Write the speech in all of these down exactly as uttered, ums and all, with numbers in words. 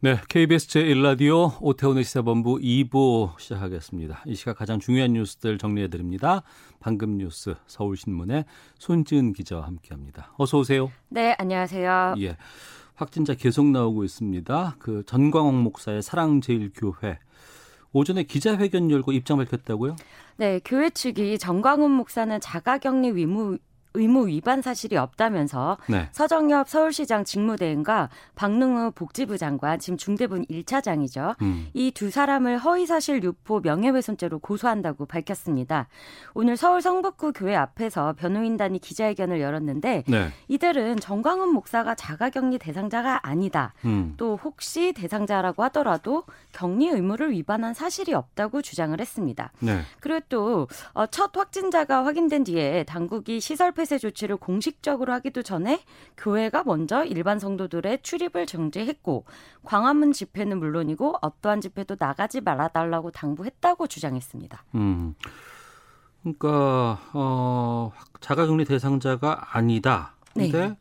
네, 케이비에스 제일 라디오 오태훈의 시사본부 이 부 시작하겠습니다. 이 시각 가장 중요한 뉴스들 정리해드립니다. 방금 뉴스 서울신문의 손지은 기자와 함께합니다. 어서 오세요. 네, 안녕하세요. 예, 확진자 계속 나오고 있습니다. 그 전광훈 목사의 사랑제일교회. 오전에 기자회견 열고 입장 밝혔다고요? 네, 교회 측이 전광훈 목사는 자가격리 의무, 의무 위반 사실이 없다면서 네. 서정엽 서울시장 직무대행과 박능우 복지부 장관, 지금 중대본 일 차장이죠. 음. 이 두 사람을 허위사실 유포 명예훼손죄로 고소한다고 밝혔습니다. 오늘 서울 성북구 교회 앞에서 변호인단이 기자회견을 열었는데 네. 이들은 전광훈 목사가 자가격리 대상자가 아니다. 음. 또 혹시 대상자라고 하더라도 격리 의무를 위반한 사실이 없다고 주장을 했습니다. 네. 그리고 또 첫 확진자가 확인된 뒤에 당국이 시설 폐쇄 조치를 공식적으로 하기도 전에 교회가 먼저 일반 성도들의 출입을 정지했고 광화문 집회는 물론이고 어떠한 집회도 나가지 말아달라고 당부했다고 주장했습니다. 음, 그러니까 어, 자가격리 대상자가 아니다. 그런데 네.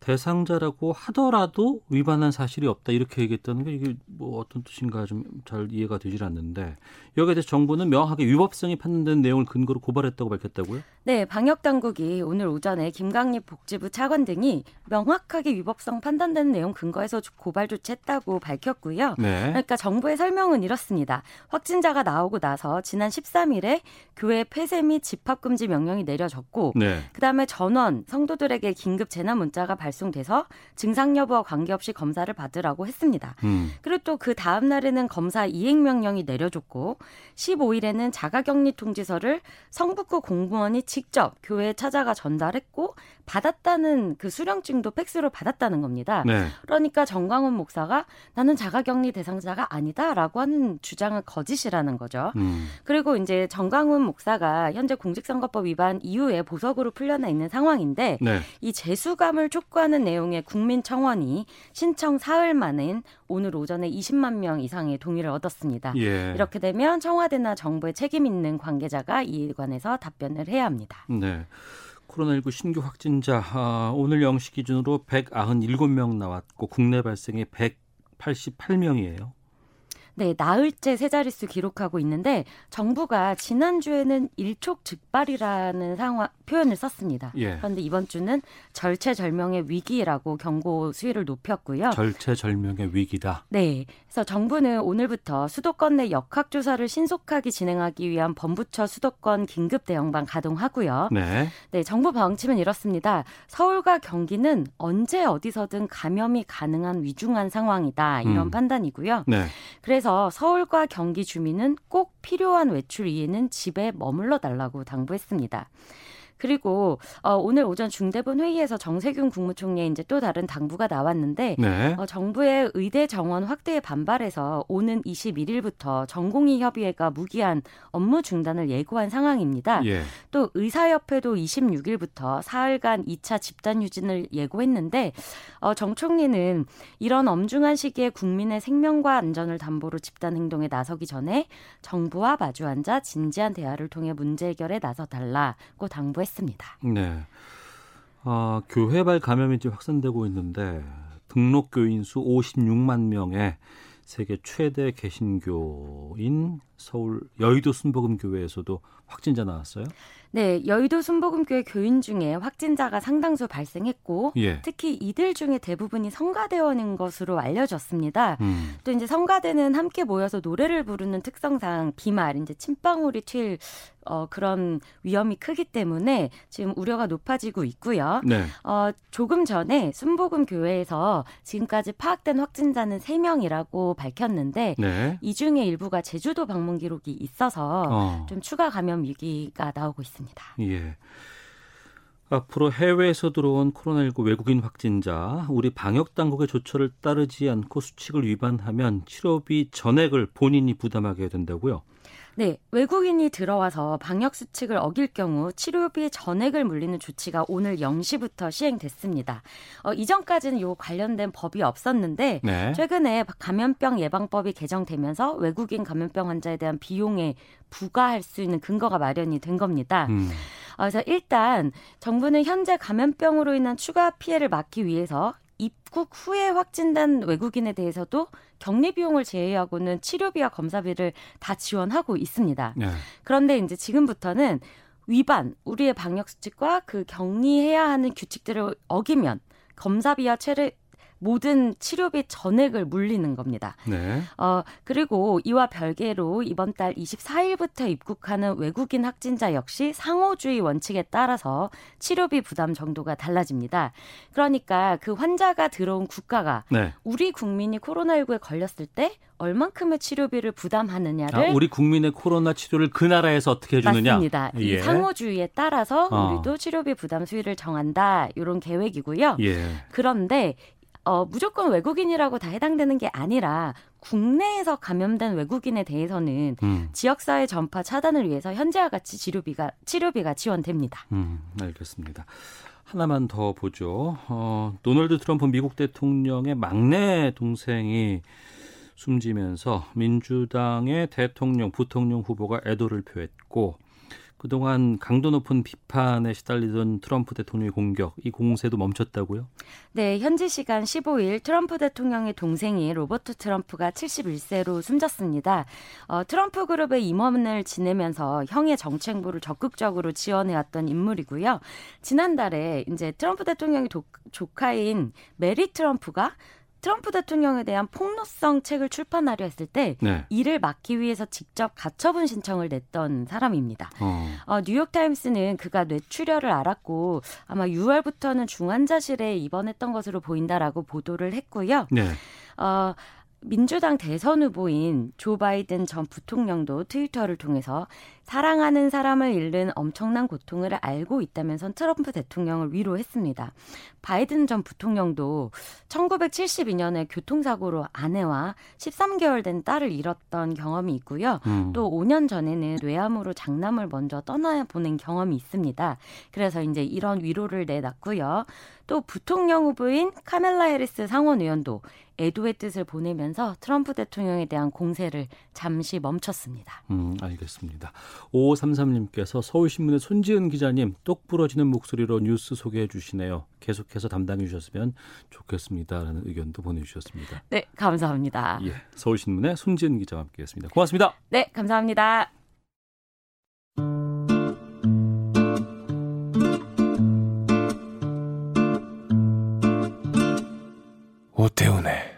대상자라고 하더라도 위반한 사실이 없다 이렇게 얘기했다는 게 이게 뭐 어떤 뜻인가 좀 잘 이해가 되질 않는데 여기에 대해서 정부는 명확하게 위법성이 판단된 내용을 근거로 고발했다고 밝혔다고요? 네, 방역당국이 오늘 오전에 김강립 복지부 차관 등이 명확하게 위법성 판단된 내용 근거에서 고발 조치했다고 밝혔고요. 네. 그러니까 정부의 설명은 이렇습니다. 확진자가 나오고 나서 지난 십삼 일에 교회 폐쇄 및 집합금지 명령이 내려졌고 네. 그다음에 전원 성도들에게 긴급 재난 문자가 발송돼서 증상 여부와 관계없이 검사를 받으라고 했습니다. 음. 그리고 또 그 다음 날에는 검사 이행 명령이 내려졌고 십오 일에는 자가격리 통지서를 성북구 공무원이 직접 교회에 찾아가 전달했고 받았다는 그 수령증도 팩스로 받았다는 겁니다. 네. 그러니까 전광훈 목사가 나는 자가격리 대상자가 아니다라고 하는 주장은 거짓이라는 거죠. 음. 그리고 이제 전광훈 목사가 현재 공직선거법 위반 이후에 보석으로 풀려나 있는 상황인데 네. 이 재수감을 촉구하는 내용의 국민청원이 신청 사흘 만인 오늘 오전에 이십만 명 이상의 동의를 얻었습니다. 예. 이렇게 되면 청와대나 정부의 책임 있는 관계자가 이 일관에서 답변을 해야 합니다. 네. 코로나십구 신규 확진자 아, 오늘 영 시 기준으로 백구십칠 명 나왔고 국내 발생이 백팔십팔 명이에요. 네, 나흘째 세 자릿수 기록하고 있는데 정부가 지난주에는 일촉즉발이라는 상황, 표현을 썼습니다. 예. 그런데 이번 주는 절체절명의 위기라고 경고 수위를 높였고요. 절체절명의 위기다. 네, 그래서 정부는 오늘부터 수도권 내 역학조사를 신속하게 진행하기 위한 범부처 수도권 긴급대응반 가동하고요. 네. 네, 정부 방침은 이렇습니다. 서울과 경기는 언제 어디서든 감염이 가능한 위중한 상황이다. 이런 음. 판단이고요. 네. 그래서 그래서 서울과 경기 주민은 꼭 필요한 외출 이외에는 집에 머물러 달라고 당부했습니다. 그리고 어, 오늘 오전 중대본 회의에서 정세균 국무총리의 이제 또 다른 당부가 나왔는데 네. 어, 정부의 의대 정원 확대에 반발해서 오는 이십일 일부터 전공의 협의회가 무기한 업무 중단을 예고한 상황입니다. 예. 또 의사협회도 이십육 일부터 사흘간 이 차 집단 휴진을 예고했는데 어, 정 총리는 이런 엄중한 시기에 국민의 생명과 안전을 담보로 집단 행동에 나서기 전에 정부와 마주 앉아 진지한 대화를 통해 문제 해결에 나서달라고 당부했습니다. 했습니다. 네, 어, 교회발 감염이 지금 확산되고 있는데 등록 교인 수 오십육만 명의 세계 최대 개신교인 서울 여의도 순복음교회에서도 확진자 나왔어요? 네, 여의도 순복음교회 교인 중에 확진자가 상당수 발생했고 예. 특히 이들 중에 대부분이 성가대원인 것으로 알려졌습니다. 음. 또 이제 성가대는 함께 모여서 노래를 부르는 특성상 비말, 이제 침방울이 튈 어, 그런 위험이 크기 때문에 지금 우려가 높아지고 있고요. 네. 어, 조금 전에 순복음교회에서 지금까지 파악된 확진자는 세 명이라고 밝혔는데 네. 이 중에 일부가 제주도 방문 기록이 있어서 어. 좀 추가 감염 위기가 나오고 있습니다. 예. 앞으로 해외에서 들어온 코로나십구 외국인 확진자, 우리 방역당국의 조처를 따르지 않고 수칙을 위반하면 치료비 전액을 본인이 부담하게 된다고요? 네, 외국인이 들어와서 방역수칙을 어길 경우 치료비 전액을 물리는 조치가 오늘 영 시부터 시행됐습니다. 어, 이전까지는 요 관련된 법이 없었는데 네. 최근에 감염병 예방법이 개정되면서 외국인 감염병 환자에 대한 비용에 부과할 수 있는 근거가 마련이 된 겁니다. 음. 그래서 일단 정부는 현재 감염병으로 인한 추가 피해를 막기 위해서 입국 후에 확진된 외국인에 대해서도 격리 비용을 제외하고는 치료비와 검사비를 다 지원하고 있습니다. 네. 그런데 이제 지금부터는 위반, 우리의 방역 수칙과 그 격리해야 하는 규칙들을 어기면 검사비와 체류 모든 치료비 전액을 물리는 겁니다. 네. 어, 그리고 이와 별개로 이번 달 이십사 일부터 입국하는 외국인 확진자 역시 상호주의 원칙에 따라서 치료비 부담 정도가 달라집니다. 그러니까 그 환자가 들어온 국가가 네. 우리 국민이 코로나십구에 걸렸을 때 얼만큼의 치료비를 부담하느냐를 아, 우리 국민의 코로나 치료를 그 나라에서 어떻게 해주느냐. 맞습니다. 예. 상호주의에 따라서 어. 우리도 치료비 부담 수위를 정한다. 이런 계획이고요. 예. 그런데 어, 무조건 외국인이라고 다 해당되는 게 아니라 국내에서 감염된 외국인에 대해서는 음. 지역사회 전파 차단을 위해서 현재와 같이 치료비가, 치료비가 지원됩니다. 음, 알겠습니다. 하나만 더 보죠. 어, 도널드 트럼프 미국 대통령의 막내 동생이 숨지면서 민주당의 대통령, 부통령 후보가 애도를 표했고 그동안 강도 높은 비판에 시달리던 트럼프 대통령의 공격, 이 공세도 멈췄다고요? 네, 현지 시간 십오 일 트럼프 대통령의 동생이 로버트 트럼프가 칠십일 세로 숨졌습니다. 어, 트럼프 그룹의 임원을 지내면서 형의 정치행보를 적극적으로 지원해왔던 인물이고요. 지난달에 이제 트럼프 대통령의 도, 조카인 메리 트럼프가 트럼프 대통령에 대한 폭로성 책을 출판하려 했을 때 네. 이를 막기 위해서 직접 가처분 신청을 냈던 사람입니다. 어. 어, 뉴욕타임스는 그가 뇌출혈을 앓았고 아마 유월부터는 중환자실에 입원했던 것으로 보인다라고 보도를 했고요. 네. 어, 민주당 대선 후보인 조 바이든 전 부통령도 트위터를 통해서 사랑하는 사람을 잃는 엄청난 고통을 알고 있다면서 트럼프 대통령을 위로했습니다. 바이든 전 부통령도 천구백칠십이 년에 교통사고로 아내와 십삼 개월 된 딸을 잃었던 경험이 있고요. 음. 또 오 년 전에는 뇌암으로 장남을 먼저 떠나보낸 경험이 있습니다. 그래서 이제 이런 위로를 내놨고요. 또 부통령 후보인 카멀라 해리스 상원 의원도 애도의 뜻을 보내면서 트럼프 대통령에 대한 공세를 잠시 멈췄습니다. 음, 알겠습니다. 오오삼삼 님께서 서울신문의 손지은 기자님 똑 부러지는 목소리로 뉴스 소개해 주시네요. 계속해서 담당해 주셨으면 좋겠습니다라는 의견도 보내주셨습니다. 네, 감사합니다. 예, 서울신문의 손지은 기자와 함께했습니다. 고맙습니다. 네, 감사합니다. 오태훈의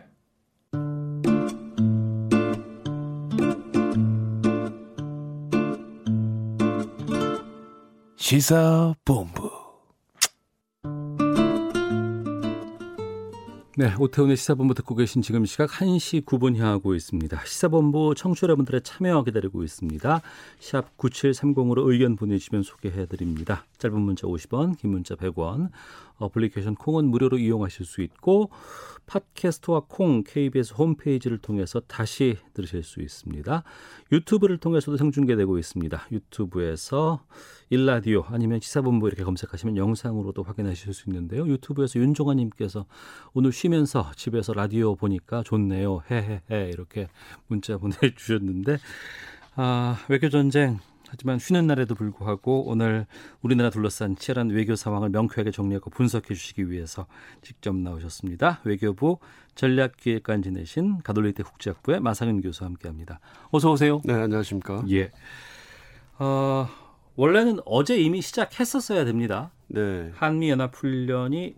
시사본부. 네, 오태훈의 시사본부 듣고 계신 지금 시각 한 시 구 분 향하고 있습니다. 시사본부 청취자 여러분들의 참여 기다리고 있습니다. 샵 구칠삼공으로 의견 보내주시면 소개해드립니다. 짧은 문자 오십 원, 긴 문자 백 원, 어플리케이션 콩은 무료로 이용하실 수 있고 팟캐스트와 콩, 케이비에스 홈페이지를 통해서 다시 들으실 수 있습니다. 유튜브를 통해서도 생중계되고 있습니다. 유튜브에서 일라디오 아니면 시사본부 이렇게 검색하시면 영상으로도 확인하실 수 있는데요. 유튜브에서 윤종아님께서 오늘 쉬면서 집에서 라디오 보니까 좋네요. 헤헤헤 이렇게 문자 보내주셨는데 아, 외교전쟁 하지만 쉬는 날에도 불구하고 오늘 우리나라 둘러싼 치열한 외교 상황을 명쾌하게 정리하고 분석해 주시기 위해서 직접 나오셨습니다. 외교부 전략기획관 지내신 가톨릭대 국제학부의 마상윤 교수와 함께합니다. 어서 오세요. 네, 안녕하십니까. 예. 어, 원래는 어제 이미 시작했었어야 됩니다. 네. 한미연합훈련이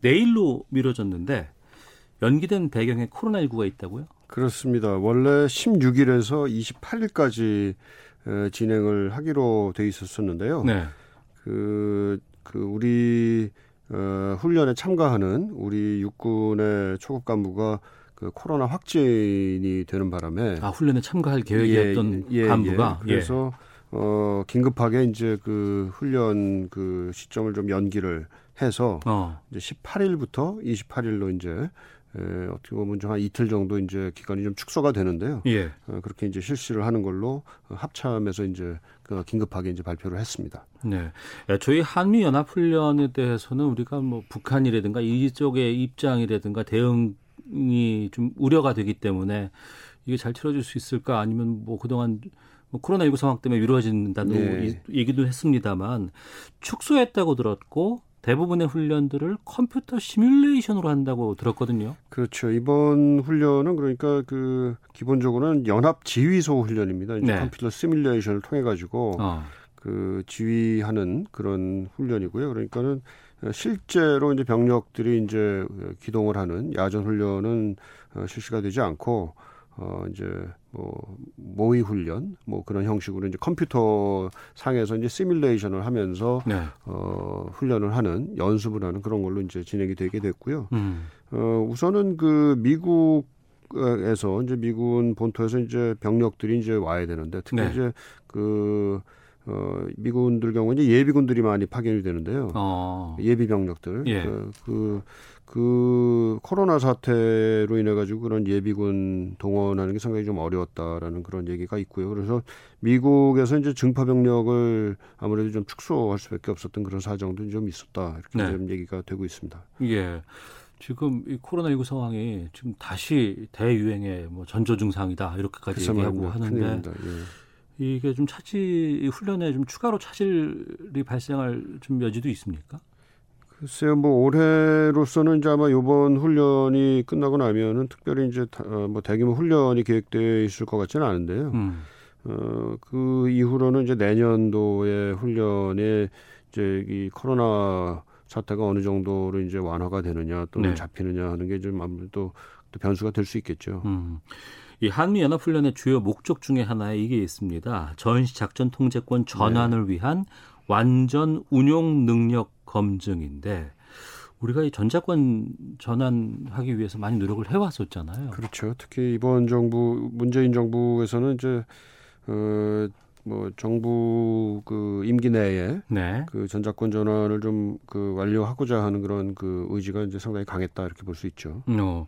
내일로 미뤄졌는데 연기된 배경에 코로나십구가 있다고요? 그렇습니다. 원래 십육 일에서 이십팔 일까지 진행을 하기로 돼 있었었는데요. 네. 그, 그 우리 어, 훈련에 참가하는 우리 육군의 초급 간부가 그 코로나 확진이 되는 바람에 아 훈련에 참가할 계획이었던 예, 예, 간부가 예. 그래서 예. 어, 긴급하게 이제 그 훈련 그 시점을 좀 연기를 해서 어. 이제 십팔 일부터 이십팔 일로 이제 에, 어떻게 보면 좀 한 이틀 정도 이제 기간이 좀 축소가 되는데요. 예. 어, 그렇게 이제 실시를 하는 걸로 합참에서 이제 그 긴급하게 이제 발표를 했습니다. 네. 저희 한미 연합 훈련에 대해서는 우리가 뭐 북한이라든가 이쪽의 입장이라든가 대응이 좀 우려가 되기 때문에 이게 잘 치러질 수 있을까 아니면 뭐 그동안 뭐 코로나십구 상황 때문에 미뤄진다는 네. 얘기도 했습니다만 축소했다고 들었고 대부분의 훈련들을 컴퓨터 시뮬레이션으로 한다고 들었거든요. 그렇죠. 이번 훈련은 그러니까 그 기본적으로는 연합 지휘소 훈련입니다. 이제 네. 컴퓨터 시뮬레이션을 통해 가지고 어. 그 지휘하는 그런 훈련이고요. 그러니까는 실제로 이제 병력들이 이제 기동을 하는 야전 훈련은 실시가 되지 않고 어 이제 뭐 모의 훈련 뭐 그런 형식으로 이제 컴퓨터 상에서 이제 시뮬레이션을 하면서 네. 어 훈련을 하는 연습을 하는 그런 걸로 이제 진행이 되게 됐고요. 음. 어 우선은 그 미국에서 이제 미군 본토에서 이제 병력들이 이제 와야 되는데 특히 네. 이제 그 어, 미군들 경우 이제 예비군들이 많이 파견이 되는데요. 어. 예비 병력들. 예. 그, 그, 그 코로나 사태로 인해 가지고 그런 예비군 동원하는 게 상당히 좀 어려웠다라는 그런 얘기가 있고요. 그래서 미국에서 이제 증파 병력을 아무래도 좀 축소할 수밖에 없었던 그런 사정도 좀 있었다 이렇게 네. 좀 얘기가 되고 있습니다. 예. 지금 이 코로나십구 상황이 지금 다시 대유행의 뭐 전조 증상이다 이렇게까지 얘기하고 하는데. 이게 좀 차질, 훈련에 좀 추가로 차질이 발생할 좀 여지도 있습니까? 글쎄요, 뭐 올해로서는 이제 아마 이번 훈련이 끝나고 나면은 특별히 이제 뭐 대규모 훈련이 계획되어 있을 것 같지는 않은데요. 음. 어, 그 이후로는 이제 내년도의 훈련에 이제 이 코로나 사태가 어느 정도로 이제 완화가 되느냐 또는 네. 잡히느냐 하는 게 좀 아무래도 또 변수가 될 수 있겠죠. 음. 이 한미연합훈련의 주요 목적 중에 하나에 이게 있습니다. 전시작전통제권 전환을 네. 위한 완전 운용능력 검증인데 우리가 이 전작권 전환하기 위해서 많이 노력을 해왔었잖아요. 그렇죠. 특히 이번 정부, 문재인 정부에서는 이제 어, 뭐 정부 그 임기 내에 네. 그 전작권 전환을 좀 그 완료하고자 하는 그런 그 의지가 이제 상당히 강했다 이렇게 볼 수 있죠. 어.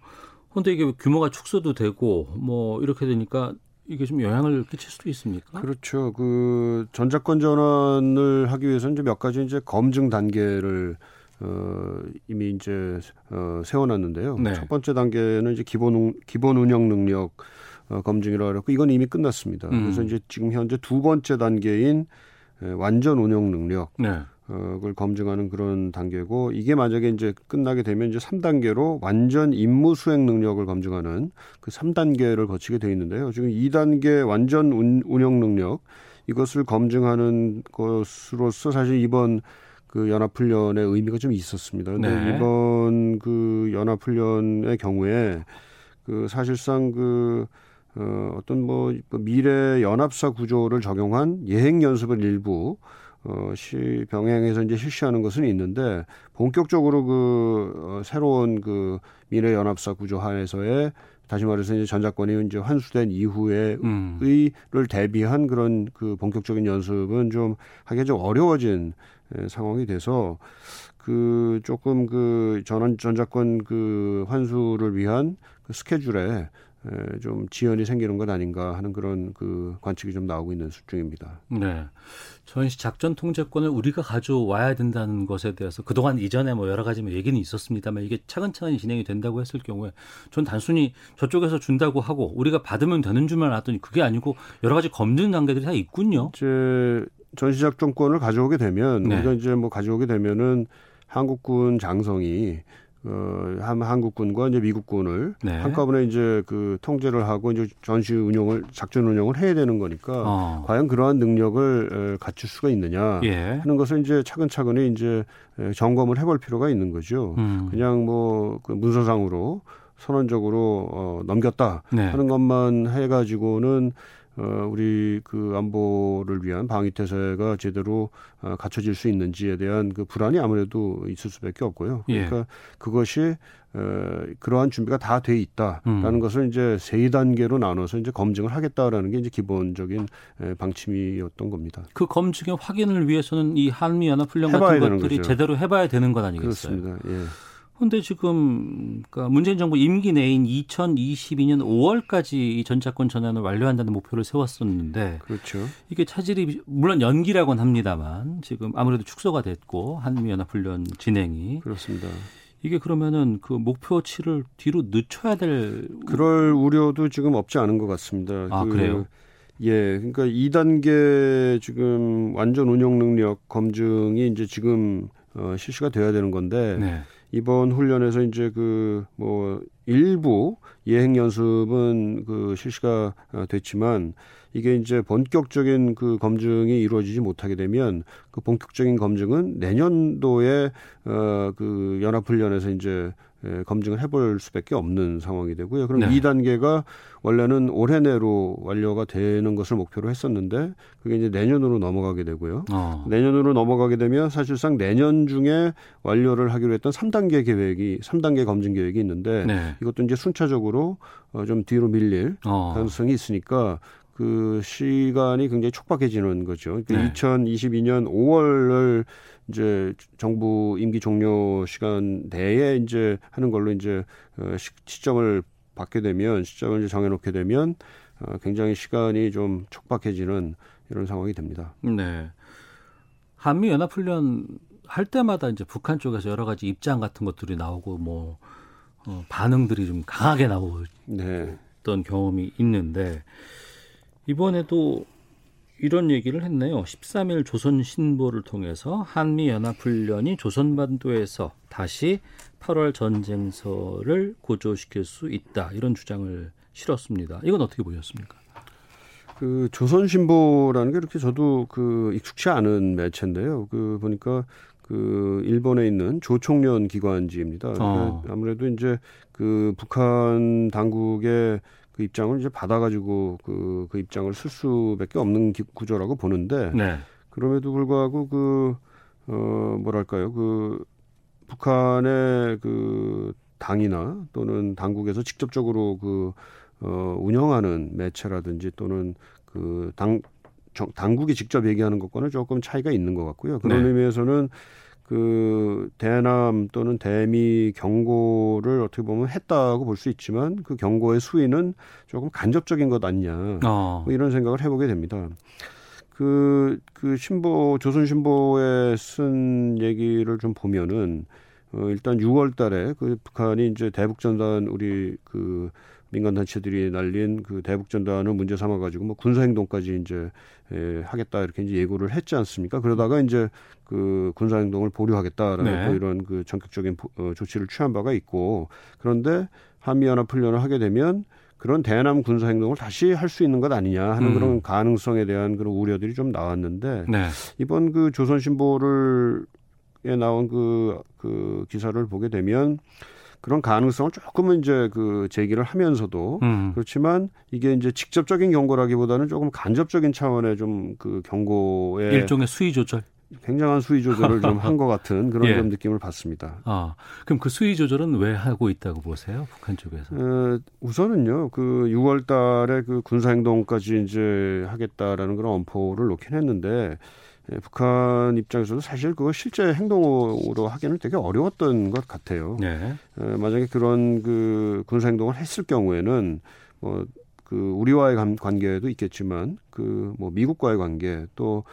근데 이게 규모가 축소도 되고 뭐 이렇게 되니까 이게 좀 영향을 끼칠 수도 있습니까? 그렇죠. 그 전작권 전환을 하기 위해서는 이제 몇 가지 이제 검증 단계를 어, 이미 이제 어, 세워놨는데요. 네. 첫 번째 단계는 이제 기본 기본 운영 능력 어, 검증이라고 그랬고 이건 이미 끝났습니다. 음. 그래서 이제 지금 현재 두 번째 단계인 완전 운영 능력. 네. 그걸 검증하는 그런 단계고 이게 만약에 이제 끝나게 되면 이제 삼 단계로 완전 임무 수행 능력을 검증하는 그 삼 단계를 거치게 돼 있는데요. 지금 이 단계 완전 운, 운영 능력 이것을 검증하는 것으로서 사실 이번 그 연합훈련의 의미가 좀 있었습니다. 근데 네. 이번 그 연합훈련의 경우에 그 사실상 그 어, 어떤 뭐 미래 연합사 구조를 적용한 예행 연습을 일부 어, 시, 병행해서 이제 실시하는 것은 있는데, 본격적으로 그, 어, 새로운 그, 미래 연합사 구조 하에서의, 다시 말해서 이제 전작권이 이제 환수된 이후에의, 음. 를 대비한 그런 그 본격적인 연습은 좀 하기가 좀 어려워진 에, 상황이 돼서, 그, 조금 그, 전, 전작권 그 환수를 위한 그 스케줄에 에, 좀 지연이 생기는 것 아닌가 하는 그런 그 관측이 좀 나오고 있는 수준입니다. 네. 전시 작전 통제권을 우리가 가져와야 된다는 것에 대해서 그동안 이전에 뭐 여러 가지 뭐 얘기는 있었습니다만 이게 차근차근 진행이 된다고 했을 경우에 전 단순히 저쪽에서 준다고 하고 우리가 받으면 되는 줄만 알았더니 그게 아니고 여러 가지 검증 단계들이 다 있군요. 이제 전시 작전권을 가져오게 되면 네. 우리가 이제 뭐 가져오게 되면은 한국군 장성이 어, 한, 한국군과 이제 미국군을 네. 한꺼번에 이제 그 통제를 하고 이제 전시 운영을, 작전 운영을 해야 되는 거니까, 어. 과연 그러한 능력을 갖출 수가 있느냐 예. 하는 것을 이제 차근차근히 이제 점검을 해볼 필요가 있는 거죠. 음. 그냥 뭐 그 문서상으로 선언적으로 어, 넘겼다 네. 하는 것만 해가지고는 어, 우리 그 안보를 위한 방위태세가 제대로 어, 갖춰질 수 있는지에 대한 그 불안이 아무래도 있을 수밖에 없고요. 그러니까 예. 그것이 어, 그러한 준비가 다 돼 있다라는 음. 것을 이제 세 단계로 나눠서 이제 검증을 하겠다라는 게 이제 기본적인 에, 방침이었던 겁니다. 그 검증의 확인을 위해서는 이 한미연합 훈련 같은 것들이 거죠. 제대로 해봐야 되는 것 아니겠어요? 그렇습니다. 예. 근데 지금 그러니까 문재인 정부 임기 내인 이천이십이 년 오월까지 이 전차권 전환을 완료한다는 목표를 세웠었는데 그렇죠. 이게 차질이 물론 연기라고는 합니다만 지금 아무래도 축소가 됐고 한미연합훈련 진행이 그렇습니다. 이게 그러면은 그 목표치를 뒤로 늦춰야 될 그럴 우려도 지금 없지 않은 것 같습니다. 아 그... 그래요? 예, 그러니까 이 단계 지금 완전 운영 능력 검증이 이제 지금 어, 실시가 돼야 되는 건데. 네. 이번 훈련에서 이제 그 뭐 일부 예행 연습은 그 실시가 됐지만 이게 이제 본격적인 그 검증이 이루어지지 못하게 되면 그 본격적인 검증은 내년도에 어 그 연합훈련에서 이제 예, 검증을 해볼 수밖에 없는 상황이 되고요. 그럼 네. 이 단계가 원래는 올해 내로 완료가 되는 것을 목표로 했었는데 그게 이제 내년으로 넘어가게 되고요. 어. 내년으로 넘어가게 되면 사실상 내년 중에 완료를 하기로 했던 삼 단계 계획이 삼 단계 검증 계획이 있는데 네. 이것도 이제 순차적으로 좀 뒤로 밀릴 어. 가능성이 있으니까 그 시간이 굉장히 촉박해지는 거죠. 그러니까 네. 이천이십이 년 오월을 이제 정부 임기 종료 시간 내에 이제 하는 걸로 이제 시점을 받게 되면 시점을 이제 정해놓게 되면 굉장히 시간이 좀 촉박해지는 이런 상황이 됩니다. 네. 한미 연합훈련 할 때마다 이제 북한 쪽에서 여러 가지 입장 같은 것들이 나오고 뭐 어, 반응들이 좀 강하게 나오던 네. 경험이 있는데. 이번에도 이런 얘기를 했네요. 십삼 일 조선신보를 통해서 한미연합훈련이 조선반도에서 다시 팔월 전쟁서를 고조시킬 수 있다. 이런 주장을 실었습니다. 이건 어떻게 보셨습니까? 그 조선신보라는 게 이렇게 저도 그 익숙치 않은 매체인데요. 그 보니까 그 일본에 있는 조총련 기관지입니다. 어. 아무래도 이제 그 북한 당국의 그 입장을 이제 받아가지고 그, 그 입장을 쓸 수밖에 없는 기, 구조라고 보는데 네. 그럼에도 불구하고 그 어, 뭐랄까요 그 북한의 그 당이나 또는 당국에서 직접적으로 그 어, 운영하는 매체라든지 또는 그 당 당국이 직접 얘기하는 것과는 조금 차이가 있는 것 같고요. 그런 네. 의미에서는. 그 대남 또는 대미 경고를 어떻게 보면 했다고 볼 수 있지만 그 경고의 수위는 조금 간접적인 것 아니냐 어. 뭐 이런 생각을 해보게 됩니다. 그, 그 신보 조선신보에 쓴 얘기를 좀 보면은 어, 일단 유월 달에 그 북한이 이제 대북전단 우리 그 민간 단체들이 날린 그 대북 전단을 문제 삼아 가지고 뭐 군사 행동까지 이제 에, 하겠다 이렇게 이제 예고를 했지 않습니까? 그러다가 이제 그 군사 행동을 보류하겠다라는 네. 이런 그 전격적인 어, 조치를 취한 바가 있고 그런데 한미 연합 훈련을 하게 되면 그런 대남 군사 행동을 다시 할 수 있는 것 아니냐 하는 음. 그런 가능성에 대한 그런 우려들이 좀 나왔는데 네. 이번 그 조선신보를에 나온 그, 그 기사를 보게 되면. 그런 가능성을 조금은 이제 그 제기를 하면서도 음. 그렇지만 이게 이제 직접적인 경고라기보다는 조금 간접적인 차원의 좀 그 경고의 일종의 수위 조절, 굉장한 수위 조절을 좀 한 것 같은 그런 예. 좀 느낌을 받습니다. 아, 그럼 그 수위 조절은 왜 하고 있다고 보세요, 북한 쪽에서? 에, 우선은요, 그 유월 달에 그 군사 행동까지 이제 하겠다라는 그런 엄포를 놓긴 했는데. 예, 북한 입장에서도 사실 그거 실제 행동으로 하기는 되게 어려웠던 것 같아요. 네. 예, 만약에 그런 그 군사 행동을 했을 경우에는 뭐 그 우리와의 관계도 있겠지만 그 뭐 미국과의 관계 또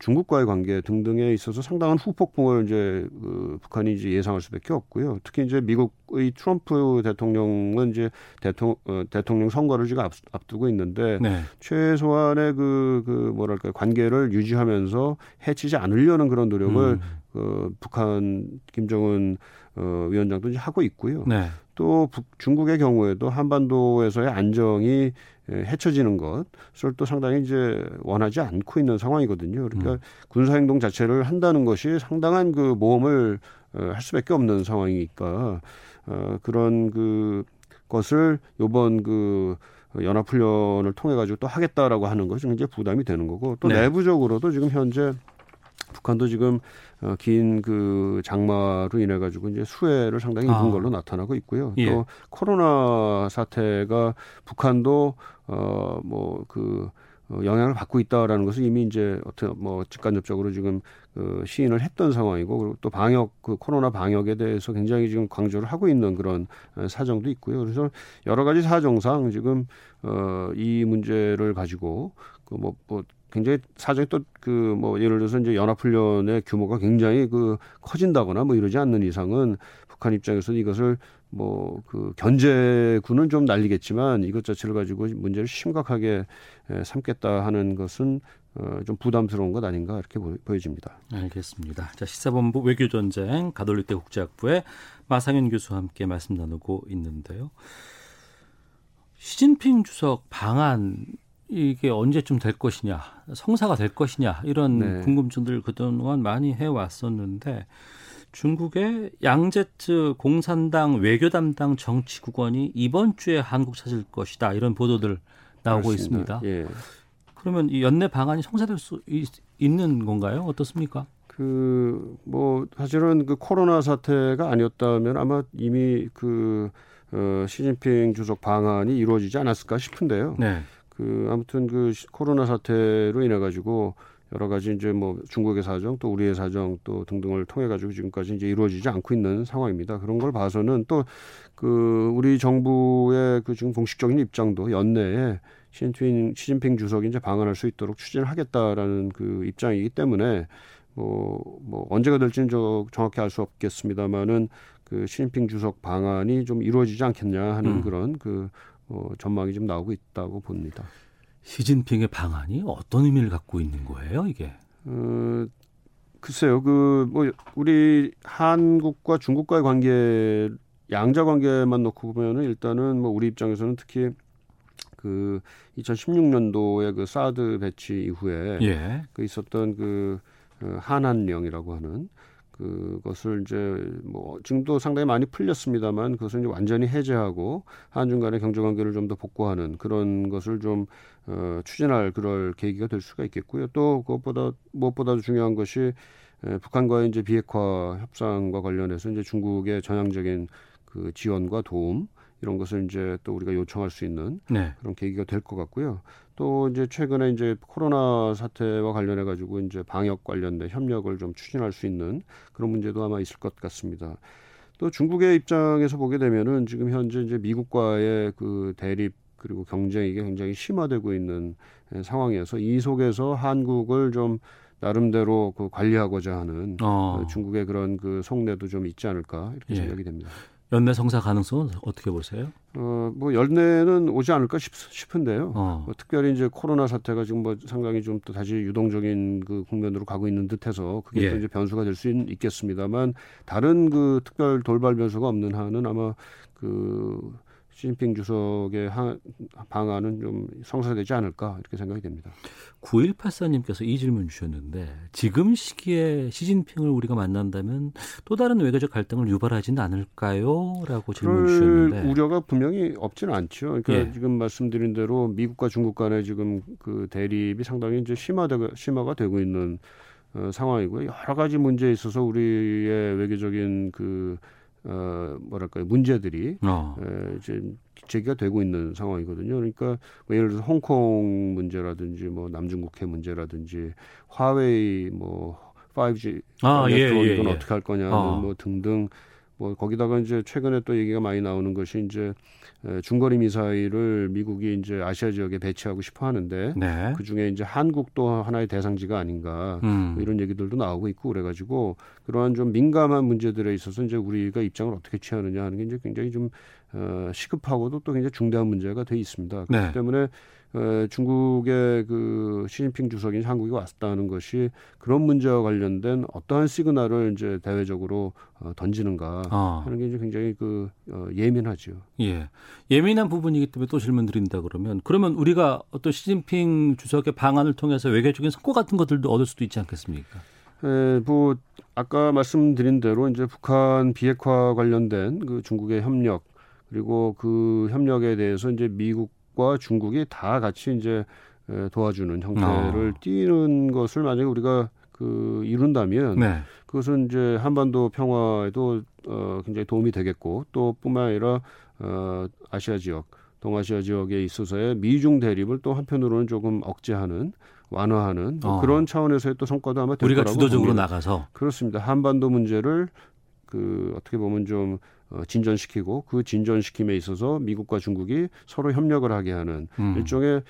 중국과의 관계 등등에 있어서 상당한 후폭풍을 이제 그 북한이 이제 예상할 수밖에 없고요. 특히 이제 미국의 트럼프 대통령은 이제 대통령, 어, 대통령 선거를 지금 앞, 앞두고 있는데 네. 최소한의 그, 그 뭐랄까요 관계를 유지하면서 해치지 않으려는 그런 노력을 음. 어, 북한 김정은 어, 위원장도 이제 하고 있고요. 네. 또 북, 중국의 경우에도 한반도에서의 안정이 해쳐지는 것을 또 상당히 이제 원하지 않고 있는 상황이거든요. 그러니까 음. 군사 행동 자체를 한다는 것이 상당한 그 모험을 할 수밖에 없는 상황이니까 어, 그런 그 것을 이번 그 연합훈련을 통해 가지고 또 하겠다라고 하는 것이 이제 부담이 되는 거고, 또 네. 내부적으로도 지금 현재 북한도 지금 긴 그 장마로 인해 가지고 이제 수해를 상당히 입은 아. 걸로 나타나고 있고요. 예. 또 코로나 사태가 북한도 어 뭐 그 영향을 받고 있다라는 것을 이미 이제 어떤 뭐 직간접적으로 지금 그 시인을 했던 상황이고, 그리고 또 방역 그 코로나 방역에 대해서 굉장히 지금 강조를 하고 있는 그런 사정도 있고요. 그래서 여러 가지 사정상 지금 어 이 문제를 가지고 그 뭐 뭐 굉장히 사정이 또 그 뭐 예를 들어서 이제 연합훈련의 규모가 굉장히 그 커진다거나 뭐 이러지 않는 이상은 북한 입장에서는 이것을 뭐 그 견제군은 좀 날리겠지만 이것 자체를 가지고 문제를 심각하게 삼겠다 하는 것은 좀 부담스러운 것 아닌가 이렇게 보여집니다. 알겠습니다. 자, 시사본부 외교전쟁 가톨릭대 국제학부의 마상윤 교수와 함께 말씀 나누고 있는데요. 시진핑 주석 방한 이게 언제쯤 될 것이냐, 성사가 될 것이냐 이런 네. 궁금증들 그동안 많이 해왔었는데 중국의 양제츠 공산당 외교 담당 정치국원이 이번 주에 한국 찾을 것이다 이런 보도들 나오고 그렇습니다. 있습니다. 예. 그러면 이 연내 방안이 성사될 수 있, 있는 건가요? 어떻습니까? 그 뭐 사실은 그 코로나 사태가 아니었다면 아마 이미 그 어, 시진핑 주석 방한이 이루어지지 않았을까 싶은데요. 네. 그 아무튼 그 코로나 사태로 인해 가지고 여러 가지 이제 뭐 중국의 사정 또 우리의 사정 또 등등을 통해 가지고 지금까지 이제 이루어지지 않고 있는 상황입니다. 그런 걸 봐서는 또 그 우리 정부의 그 지금 공식적인 입장도 연내에 시진핑, 시진핑 주석이 이제 방한할 수 있도록 추진하겠다라는 그 입장이기 때문에 뭐, 뭐 언제가 될지는 저 정확히 알 수 없겠습니다만은 그 시진핑 주석 방한이 좀 이루어지지 않겠냐 하는 음. 그런 그 어, 전망이 좀 나오고 있다고 봅니다. 시진핑의 방안이 어떤 의미를 갖고 있는 거예요, 이게? 어, 글쎄요, 그 뭐 우리 한국과 중국과의 관계, 양자 관계만 놓고 보면은 일단은 뭐 우리 입장에서는 특히 그 이천십육 년도에 그 사드 배치 이후에 예. 그 있었던 그 한한령이라고 하는. 그것을 이제 뭐 지금도 상당히 많이 풀렸습니다만 그것을 이제 완전히 해제하고 한중 간의 경제관계를 좀 더 복구하는 그런 것을 좀 어, 추진할 그럴 계기가 될 수가 있겠고요. 또 그것보다 무엇보다도 중요한 것이 에, 북한과의 이제 비핵화 협상과 관련해서 이제 중국의 전향적인 그 지원과 도움 이런 것을 이제 또 우리가 요청할 수 있는 네. 그런 계기가 될 것 같고요. 또 이제 최근에 이제 코로나 사태와 관련해 가지고 이제 방역 관련된 협력을 좀 추진할 수 있는 그런 문제도 아마 있을 것 같습니다. 또 중국의 입장에서 보게 되면은 지금 현재 이제 미국과의 그 대립 그리고 경쟁 이게 굉장히 심화되고 있는 상황에서 이 속에서 한국을 좀 나름대로 그 관리하고자 하는 어. 중국의 그런 그 속내도 좀 있지 않을까 이렇게 생각이 예. 됩니다. 연내 성사 가능성은 어떻게 보세요? 어, 뭐 연내는 오지 않을까 싶, 싶은데요. 어. 뭐 특별히 이제 코로나 사태가 지금 뭐 상당히 좀 또 다시 유동적인 그 국면으로 가고 있는 듯해서 그게 예. 또 이제 변수가 될 수 있겠습니다만 다른 그 특별 돌발 변수가 없는 한은 아마 그 시진핑 주석의 하, 방안은 좀 성사되지 않을까 이렇게 생각이 됩니다. 구일팔사님께서 이 질문 주셨는데 지금 시기에 시진핑을 우리가 만난다면 또 다른 외교적 갈등을 유발하지는 않을까요? 라고 질문 주셨는데 우려가 분명히 없지는 않죠. 그러니까 예. 지금 말씀드린 대로 미국과 중국 간의 지금 그 대립이 상당히 이제 심화되고, 심화가 되고 있는 어, 상황이고요. 여러 가지 문제에 있어서 우리의 외교적인 그 어, 뭐랄까요, 문제들이 어. 에, 이제 제기가 되고 있는 상황이거든요. 그러니까 뭐 예를 들어서 홍콩 문제라든지 뭐 남중국해 문제라든지 화웨이 뭐 파이브지 아, 예, 예, 이건 예. 어떻게 할 거냐 어. 뭐 등등 뭐 거기다가 이제 최근에 또 얘기가 많이 나오는 것이 이제 중거리 미사일을 미국이 이제 아시아 지역에 배치하고 싶어 하는데 네. 그 중에 이제 한국도 하나의 대상지가 아닌가 음. 뭐 이런 얘기들도 나오고 있고 그래가지고 그러한 좀 민감한 문제들에 있어서 이제 우리가 입장을 어떻게 취하느냐 하는 게 이제 굉장히 좀 어, 시급하고도 또 굉장히 중대한 문제가 돼 있습니다. 그렇기 네. 때문에 에, 중국의 그 시진핑 주석이 한국에 왔다는 것이 그런 문제와 관련된 어떠한 시그널을 이제 대외적으로 어, 던지는가 아. 하는 게 이제 굉장히 그 어, 예민하죠. 예, 예민한 부분이기 때문에 또 질문 드린다 그러면 그러면 우리가 어떤 시진핑 주석의 방안을 통해서 외교적인 성과 같은 것들도 얻을 수도 있지 않겠습니까? 에, 뭐 아까 말씀드린 대로 이제 북한 비핵화 관련된 그 중국의 협력 그리고 그 협력에 대해서 이제 미국과 중국이 다 같이 이제 도와주는 형태를 어. 띄는 것을 만약에 우리가 그 이룬다면 네. 그것은 이제 한반도 평화에도 어, 굉장히 도움이 되겠고 또 뿐만 아니라 어, 아시아 지역, 동아시아 지역에 있어서의 미중 대립을 또 한편으로는 조금 억제하는 완화하는 뭐 어. 그런 차원에서의 또 성과도 아마 될 우리가 거라고 주도적으로 봅니다. 나가서 그렇습니다. 한반도 문제를 그 어떻게 보면 좀 진전시키고 그 진전시킴에 있어서 미국과 중국이 서로 협력을 하게 하는 음. 일종의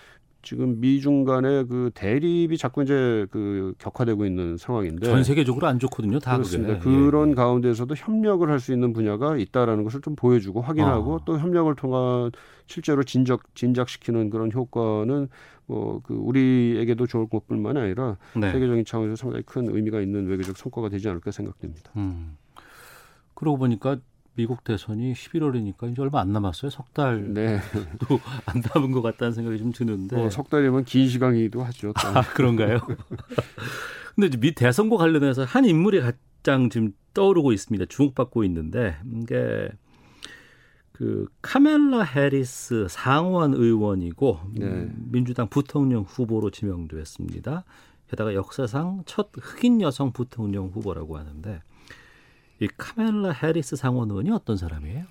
지금 미중 간의 그 대립이 자꾸 이제 그 격화되고 있는 상황인데 전 세계적으로 안 좋거든요. 다 그렇습니다. 그게. 그런 예. 가운데서도 협력을 할 수 있는 분야가 있다라는 것을 좀 보여주고 확인하고 어. 또 협력을 통한 실제로 진적 진작시키는 그런 효과는 뭐 그 우리에게도 좋을 것뿐만 아니라 네. 세계적인 차원에서 상당히 큰 의미가 있는 외교적 성과가 되지 않을까 생각됩니다. 음. 그러고 보니까. 미국 대선이 십일월이니까 이제 얼마 안 남았어요. 석 달도 네. 안 남은 것 같다는 생각이 좀 드는데. 어, 석 달이면 긴 시간이기도 하죠. 아, 그런가요? 그런데 미 대선과 관련해서 한 인물이 가장 지금 떠오르고 있습니다. 주목받고 있는데 이게 그 카멀라 해리스 상원 의원이고 네. 민주당 부통령 후보로 지명도 했습니다. 게다가 역사상 첫 흑인 여성 부통령 후보라고 하는데 이 카멀라 해리스 상원 의원이 어떤 사람이에요?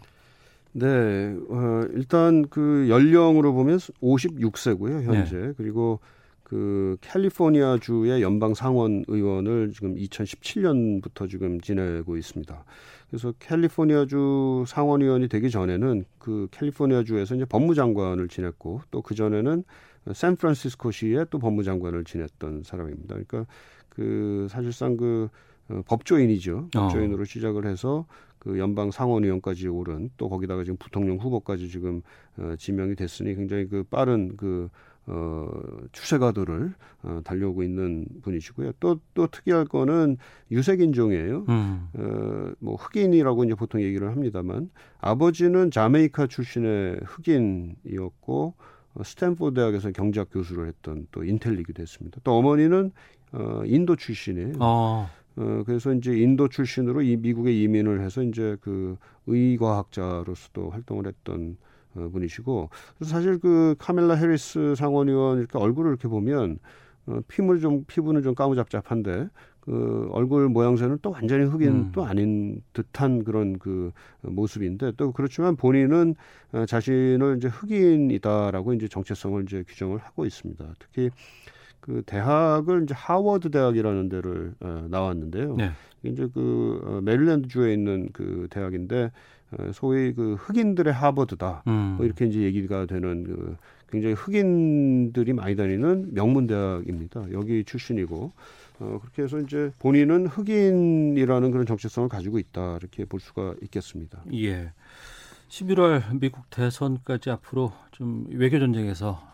네, 어, 일단 그 연령으로 보면 오십육 세고요 현재 네. 그리고 그 캘리포니아 주의 연방 상원 의원을 지금 이천십칠 년부터 지금 지내고 있습니다. 그래서 캘리포니아 주 상원 의원이 되기 전에는 그 캘리포니아 주에서 이제 법무장관을 지냈고 또 그 전에는 샌프란시스코시의 또 법무장관을 지냈던 사람입니다. 그러니까 그 사실상 그 법조인이죠. 법조인으로 어. 시작을 해서 그 연방 상원의원까지 오른 또 거기다가 지금 부통령 후보까지 지금 어, 지명이 됐으니 굉장히 그 빠른 그 어, 추세가도를 어, 달려오고 있는 분이시고요. 또, 또 특이할 거는 유색인종이에요. 음. 어, 뭐 흑인이라고 이제 보통 얘기를 합니다만 아버지는 자메이카 출신의 흑인이었고 어, 스탠포드 대학에서 경제학 교수를 했던 또 인텔리기도 했습니다. 또 어머니는 어, 인도 출신이에요. 어. 어, 그래서 이제 인도 출신으로 이 미국에 이민을 해서 이제 그 의과학자로서도 활동을 했던 어, 분이시고 그래서 사실 그 카멀라 해리스 상원의원 이렇게 얼굴을 이렇게 보면 어, 피물 좀 피부는 좀 까무잡잡한데 그 얼굴 모양새는 또 완전히 흑인 음. 또 아닌 듯한 그런 그 모습인데 또 그렇지만 본인은 어, 자신을 이제 흑인이다라고 이제 정체성을 이제 규정을 하고 있습니다. 특히 그 대학을 이제 하워드 대학이라는 데를 어, 나왔는데요. 네. 이제 그 어, 메릴랜드 주에 있는 그 대학인데 어, 소위 그 흑인들의 하버드다. 음. 뭐 이렇게 이제 얘기가 되는 그 굉장히 흑인들이 많이 다니는 명문 대학입니다. 여기 출신이고 어, 그렇게 해서 이제 본인은 흑인이라는 그런 정체성을 가지고 있다 이렇게 볼 수가 있겠습니다. 예. 십일월 미국 대선까지 앞으로 좀 외교 전쟁에서.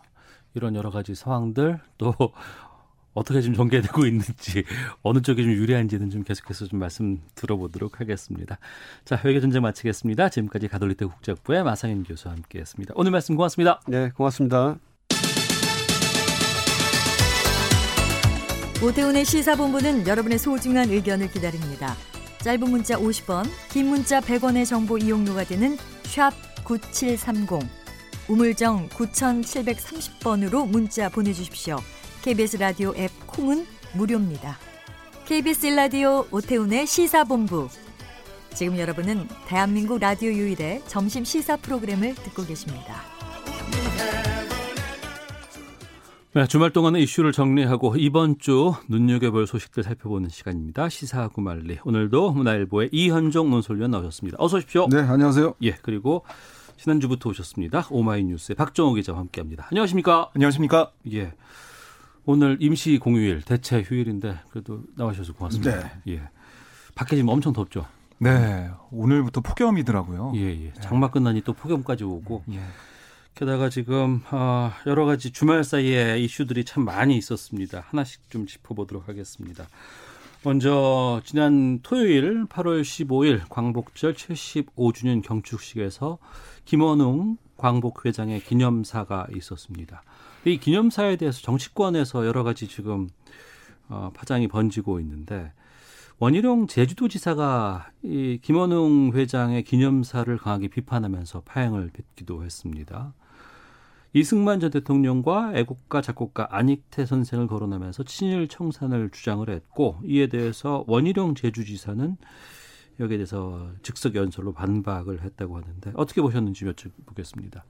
이런 여러 가지 상황들 또 어떻게 지금 전개되고 있는지 어느 쪽이 좀 유리한지는 좀 계속해서 좀 말씀 들어보도록 하겠습니다. 자, 외교 전쟁 마치겠습니다. 지금까지 가톨릭대 국제학부의 마상윤 교수와 함께했습니다. 오늘 말씀 고맙습니다. 네, 고맙습니다. 오태훈의 시사본부는 여러분의 소중한 의견을 기다립니다. 짧은 문자 오십 원, 긴 문자 백 원의 정보 이용료가 되는 샵 구칠삼공. 우물정 구천칠백삼십 번으로 문자 보내주십시오. 케이비에스 라디오 앱 콩은 무료입니다. 케이비에스 일 라디오 오태훈의 시사본부. 지금 여러분은 대한민국 라디오 유일의 점심 시사 프로그램을 듣고 계십니다. 네, 주말 동안의 이슈를 정리하고 이번 주 눈여겨볼 소식들 살펴보는 시간입니다. 시사하고 말리. 오늘도 문화일보의 이현종 논설위원 나오셨습니다. 어서 오십시오. 네, 안녕하세요. 예, 그리고 지난주부터 오셨습니다. 오마이뉴스의 박정호 기자와 함께합니다. 안녕하십니까? 안녕하십니까? 예. 오늘 임시 공휴일, 대체 휴일인데 그래도 나와주셔서 고맙습니다. 네. 예. 밖에 지금 엄청 덥죠? 네. 오늘부터 폭염이더라고요. 예, 예. 장마 끝나니 또 폭염까지 오고. 예. 게다가 지금 여러 가지 주말 사이에 이슈들이 참 많이 있었습니다. 하나씩 좀 짚어보도록 하겠습니다. 먼저 지난 토요일 팔월 십오일 광복절 칠십오 주년 경축식에서 김원웅 광복회장의 기념사가 있었습니다. 이 기념사에 대해서 정치권에서 여러 가지 지금 파장이 번지고 있는데 원희룡 제주도지사가 이 김원웅 회장의 기념사를 강하게 비판하면서 파행을 빚기도 했습니다. 이승만 전 대통령과 애국가 작곡가 안익태 선생을 거론하면서 친일 청산을 주장을 했고, 이에 대해서 원희룡 제주지사는 여기에 대해서 즉석 연설로 반박을 했다고 하는데, 어떻게 보셨는지 여쭤보겠습니다.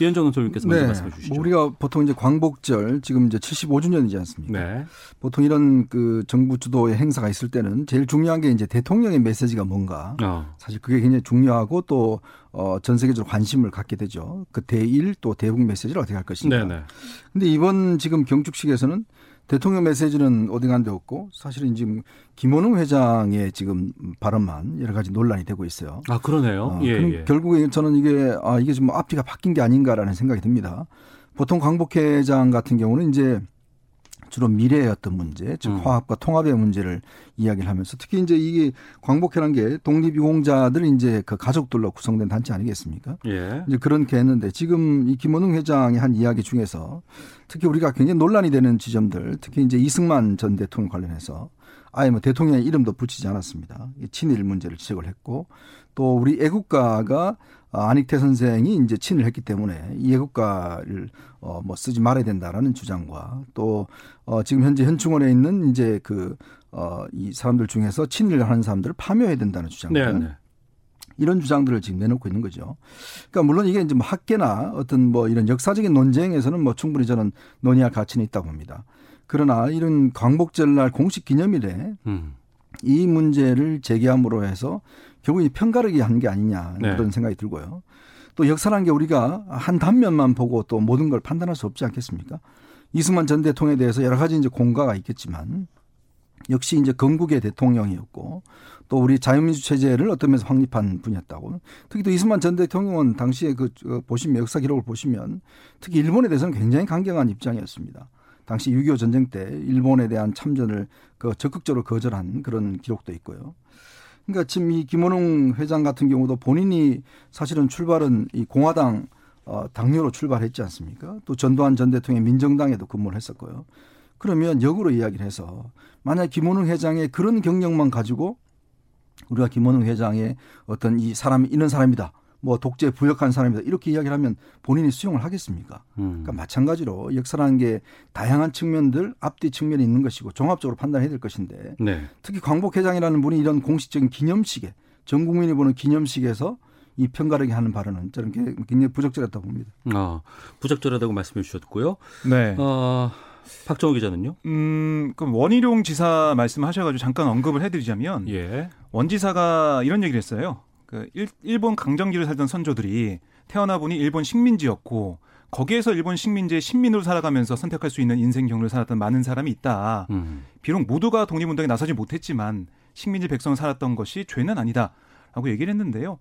이현종 선생님께서 먼저 네, 말씀해 주시죠. 뭐 우리가 보통 이제 광복절, 지금 이제 칠십오주년이지 않습니까? 네. 보통 이런 그 정부 주도의 행사가 있을 때는 제일 중요한 게 이제 대통령의 메시지가 뭔가. 어. 사실 그게 굉장히 중요하고 또 어, 전 세계적으로 관심을 갖게 되죠. 그 대일 또 대북 메시지를 어떻게 할 것인가. 네네. 근데 이번 지금 경축식에서는 대통령 메시지는 어디 간 데 없고, 사실은 지금 김원웅 회장의 지금 발언만 여러 가지 논란이 되고 있어요. 아, 그러네요. 어, 예, 예. 결국에 저는 이게, 아, 이게 좀 앞뒤가 바뀐 게 아닌가라는 생각이 듭니다. 보통 광복회장 같은 경우는 이제 주로 미래의 어떤 문제, 즉 화합과 통합의 문제를 이야기를 하면서, 특히 이제 이게 광복회라는 게 독립유공자들 이제 그 가족들로 구성된 단체 아니겠습니까? 예. 이제 그런 게 했는데, 지금 이 김원웅 회장이 한 이야기 중에서 특히 우리가 굉장히 논란이 되는 지점들, 특히 이제 이승만 전 대통령 관련해서 아예 뭐 대통령의 이름도 붙이지 않았습니다. 친일 문제를 지적을 했고, 또 우리 애국가가 안익태 선생이 이제 친을 했기 때문에 이 애국가를 어 뭐 쓰지 말아야 된다라는 주장과, 또 어 지금 현재 현충원에 있는 이제 그 어 이 사람들 중에서 친일을 하는 사람들을 파묘해야 된다는 주장. 네, 네. 이런 주장들을 지금 내놓고 있는 거죠. 그러니까 물론 이게 이제 뭐 학계나 어떤 뭐 이런 역사적인 논쟁에서는 뭐 충분히 저는 논의할 가치는 있다고 봅니다. 그러나 이런 광복절날 공식 기념일에 음. 이 문제를 제기함으로 해서 결국 편가르기 한 게 아니냐, 네. 그런 생각이 들고요. 또 역사라는 게 우리가 한 단면만 보고 또 모든 걸 판단할 수 없지 않겠습니까? 이승만 전 대통령에 대해서 여러 가지 이제 공과가 있겠지만, 역시 이제 건국의 대통령이었고, 또 우리 자유민주 체제를 어떤 면에서 확립한 분이었다고. 특히 또 이승만 전 대통령은 당시에 그 보시면 역사 기록을 보시면 특히 일본에 대해서는 굉장히 강경한 입장이었습니다. 당시 육이오 전쟁 때 일본에 대한 참전을 그 적극적으로 거절한 그런 기록도 있고요. 그러니까 지금 이 김원웅 회장 같은 경우도 본인이 사실은 출발은 이 공화당 당료로 출발했지 않습니까? 또 전두환 전 대통령의 민정당에도 근무를 했었고요. 그러면 역으로 이야기를 해서, 만약 김원웅 회장의 그런 경력만 가지고 우리가 김원웅 회장의 어떤 이 사람이 이런 사람이다, 뭐 독재 부역한 사람이다, 이렇게 이야기를 하면 본인이 수용을 하겠습니까? 음. 그러니까 마찬가지로 역사라는 게 다양한 측면들, 앞뒤 측면이 있는 것이고 종합적으로 판단해야 될 것인데, 네. 특히 광복회장이라는 분이 이런 공식적인 기념식에, 전 국민이 보는 기념식에서 이 편가르기 하는 발언은 저는 굉장히 부적절하다고 봅니다. 아, 부적절하다고 말씀해 주셨고요. 네. 어... 박정우 기자는요? 음, 그럼 원희룡 지사 말씀하셔가지고 잠깐 언급을 해드리자면, 예. 원 지사가 이런 얘기를 했어요. 그 일, 일본 강점기를 살던 선조들이 태어나 보니 일본 식민지였고, 거기에서 일본 식민지의 식민으로 살아가면서 선택할 수 있는 인생 경로를 살았던 많은 사람이 있다. 음. 비록 모두가 독립운동에 나서지 못했지만 식민지 백성을 살았던 것이 죄는 아니다, 라고 얘기를 했는데요.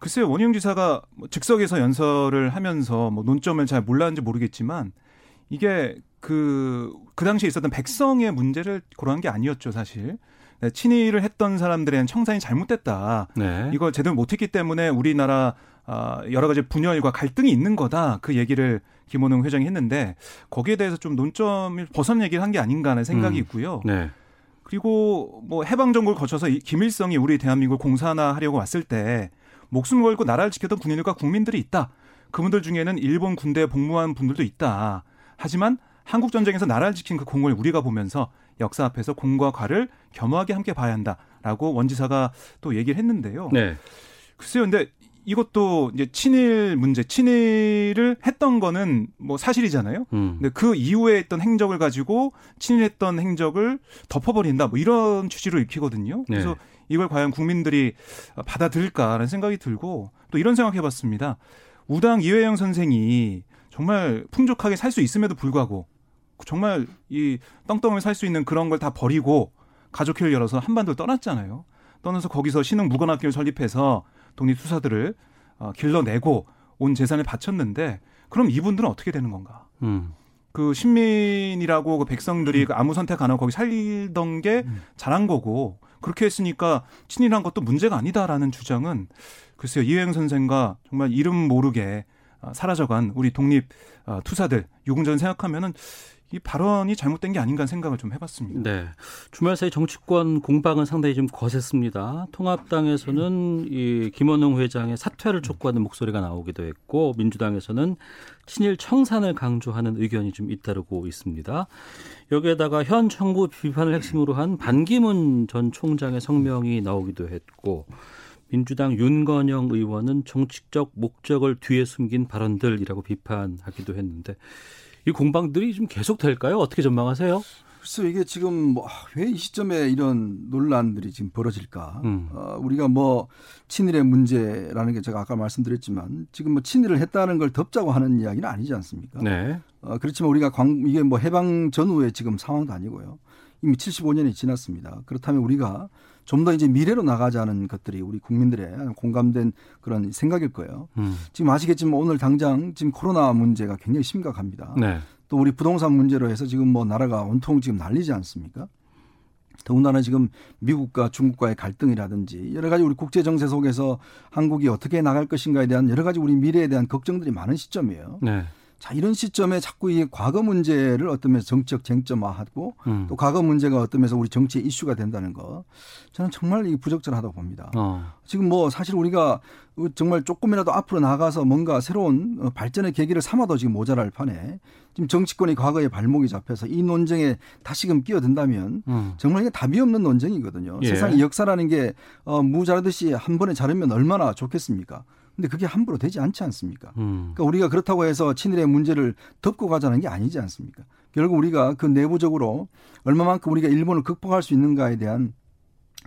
글쎄요, 원희룡 지사가 즉석에서 연설을 하면서 뭐 논점을 잘 몰랐는지 모르겠지만, 이게 그, 그 당시에 있었던 백성의 문제를 고려한 게 아니었죠, 사실. 네, 친일을 했던 사람들에 대한 청산이 잘못됐다. 네. 이걸 제대로 못했기 때문에 우리나라 아, 여러 가지 분열과 갈등이 있는 거다, 그 얘기를 김원웅 회장이 했는데, 거기에 대해서 좀 논점을 벗어난 얘기를 한 게 아닌가 하는 생각이 음. 있고요. 네. 그리고 뭐 해방정국을 거쳐서 이, 김일성이 우리 대한민국을 공산화하려고 왔을 때 목숨 걸고 나라를 지켰던 군인들과 국민들이 있다. 그분들 중에는 일본 군대에 복무한 분들도 있다. 하지만 한국 전쟁에서 나라를 지킨 그 공을 우리가 보면서 역사 앞에서 공과 과를 겸허하게 함께 봐야 한다라고 원지사가 또 얘기를 했는데요. 네. 글쎄요, 근데 이것도 이제 친일 문제, 친일을 했던 거는 뭐 사실이잖아요. 음. 근데 그 이후에 했던 행적을 가지고 친일했던 행적을 덮어버린다, 뭐 이런 취지로 읽히거든요. 그래서 네. 이걸 과연 국민들이 받아들일까라는 생각이 들고, 또 이런 생각해봤습니다. 우당 이회영 선생이 정말 풍족하게 살 수 있음에도 불구하고 정말 이 떵떵하게 살 수 있는 그런 걸 다 버리고 가족회를 열어서 한반도를 떠났잖아요. 떠나서 거기서 신흥 무관학교를 설립해서 독립투사들을 어, 길러내고 온 재산을 바쳤는데, 그럼 이분들은 어떻게 되는 건가? 음. 그 신민이라고 그 백성들이 음. 아무 선택 안 하고 거기 살던 게 음. 잘한 거고, 그렇게 했으니까 친일한 것도 문제가 아니다라는 주장은, 글쎄요, 이회영 선생과 정말 이름 모르게 사라져간 우리 독립 투사들, 유공자들 생각하면은 이 발언이 잘못된 게 아닌가 생각을 좀 해봤습니다. 네, 주말 사이 정치권 공방은 상당히 좀 거셌습니다. 통합당에서는 이 김원웅 회장의 사퇴를 촉구하는 목소리가 나오기도 했고, 민주당에서는 친일 청산을 강조하는 의견이 좀 잇따르고 있습니다. 여기에다가 현 정부 비판을 핵심으로 한 반기문 전 총장의 성명이 나오기도 했고, 민주당 윤건영 의원은 정치적 목적을 뒤에 숨긴 발언들이라고 비판하기도 했는데, 이 공방들이 좀 계속 될까요? 어떻게 전망하세요? 글쎄, 이게 지금 뭐 왜 이 시점에 이런 논란들이 지금 벌어질까? 음. 어, 우리가 뭐 친일의 문제라는 게 제가 아까 말씀드렸지만 지금 뭐 친일을 했다는 걸 덮자고 하는 이야기는 아니지 않습니까? 네. 어, 그렇지만 우리가 광, 이게 뭐 해방 전후의 지금 상황도 아니고요. 이미 칠십오 년이 지났습니다. 그렇다면 우리가 좀 더 이제 미래로 나가자는 것들이 우리 국민들의 공감된 그런 생각일 거예요. 음. 지금 아시겠지만 오늘 당장 지금 코로나 문제가 굉장히 심각합니다. 네. 또 우리 부동산 문제로 해서 지금 뭐 나라가 온통 지금 난리지 않습니까? 더군다나 지금 미국과 중국과의 갈등이라든지 여러 가지 우리 국제 정세 속에서 한국이 어떻게 나갈 것인가에 대한 여러 가지 우리 미래에 대한 걱정들이 많은 시점이에요. 네. 자, 이런 시점에 자꾸 이 과거 문제를 어떤 면에서 정치적 쟁점화하고 음. 또 과거 문제가 어떤 면에서 우리 정치의 이슈가 된다는 거, 저는 정말 이게 부적절하다고 봅니다. 어. 지금 뭐 사실 우리가 정말 조금이라도 앞으로 나가서 뭔가 새로운 발전의 계기를 삼아도 지금 모자랄 판에 지금 정치권이 과거에 발목이 잡혀서 이 논쟁에 다시금 끼어든다면 음. 정말 이게 답이 없는 논쟁이거든요. 예. 세상의 역사라는 게 무 자르듯이 한 번에 자르면 얼마나 좋겠습니까? 근데 그게 함부로 되지 않지 않습니까? 음. 그러니까 우리가 그렇다고 해서 친일의 문제를 덮고 가자는 게 아니지 않습니까? 결국 우리가 그 내부적으로 얼마만큼 우리가 일본을 극복할 수 있는가에 대한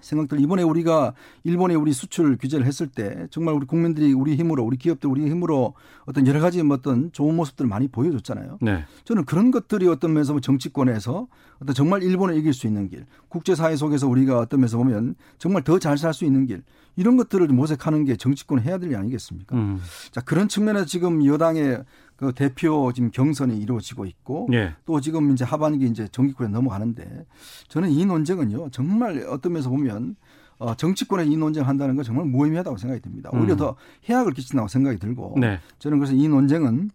생각들, 이번에 우리가 일본에 우리 수출 규제를 했을 때 정말 우리 국민들이 우리 힘으로, 우리 기업들 우리 힘으로 어떤 여러 가지 어떤 좋은 모습들을 많이 보여줬잖아요. 네. 저는 그런 것들이 어떤 면에서 정치권에서 어떤 정말 일본을 이길 수 있는 길, 국제사회 속에서 우리가 어떤 면에서 보면 정말 더 잘 살 수 있는 길, 이런 것들을 모색하는 게 정치권 해야 될 일 아니겠습니까? 음. 자, 그런 측면에서 지금 여당의 그 대표 지금 경선이 이루어지고 있고, 예. 또 지금 이제 하반기 이제 정기권에 넘어가는데, 저는 이 논쟁은요 정말 어떤 면에서 보면 어, 정치권에 이 논쟁한다는 건 정말 무의미하다고 생각이 듭니다. 오히려 음. 더 해악을 끼친다고 생각이 들고, 네. 저는 그래서 이 논쟁은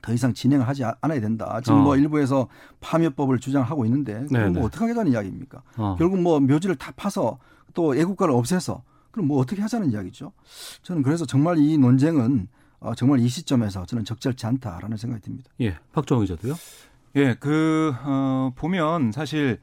더 이상 진행을 하지 않아야 된다. 지금 어. 뭐 일부에서 파묘법을 주장하고 있는데 그럼 뭐 어떻게 하겠다는 이야기입니까? 어. 결국 뭐 묘지를 다 파서 또 애국가를 없애서 그럼 뭐 어떻게 하자는 이야기죠. 저는 그래서 정말 이 논쟁은 어, 정말 이 시점에서 저는 적절치 않다라는 생각이 듭니다. 예, 박정희 기자도요? 예, 그 어, 보면 사실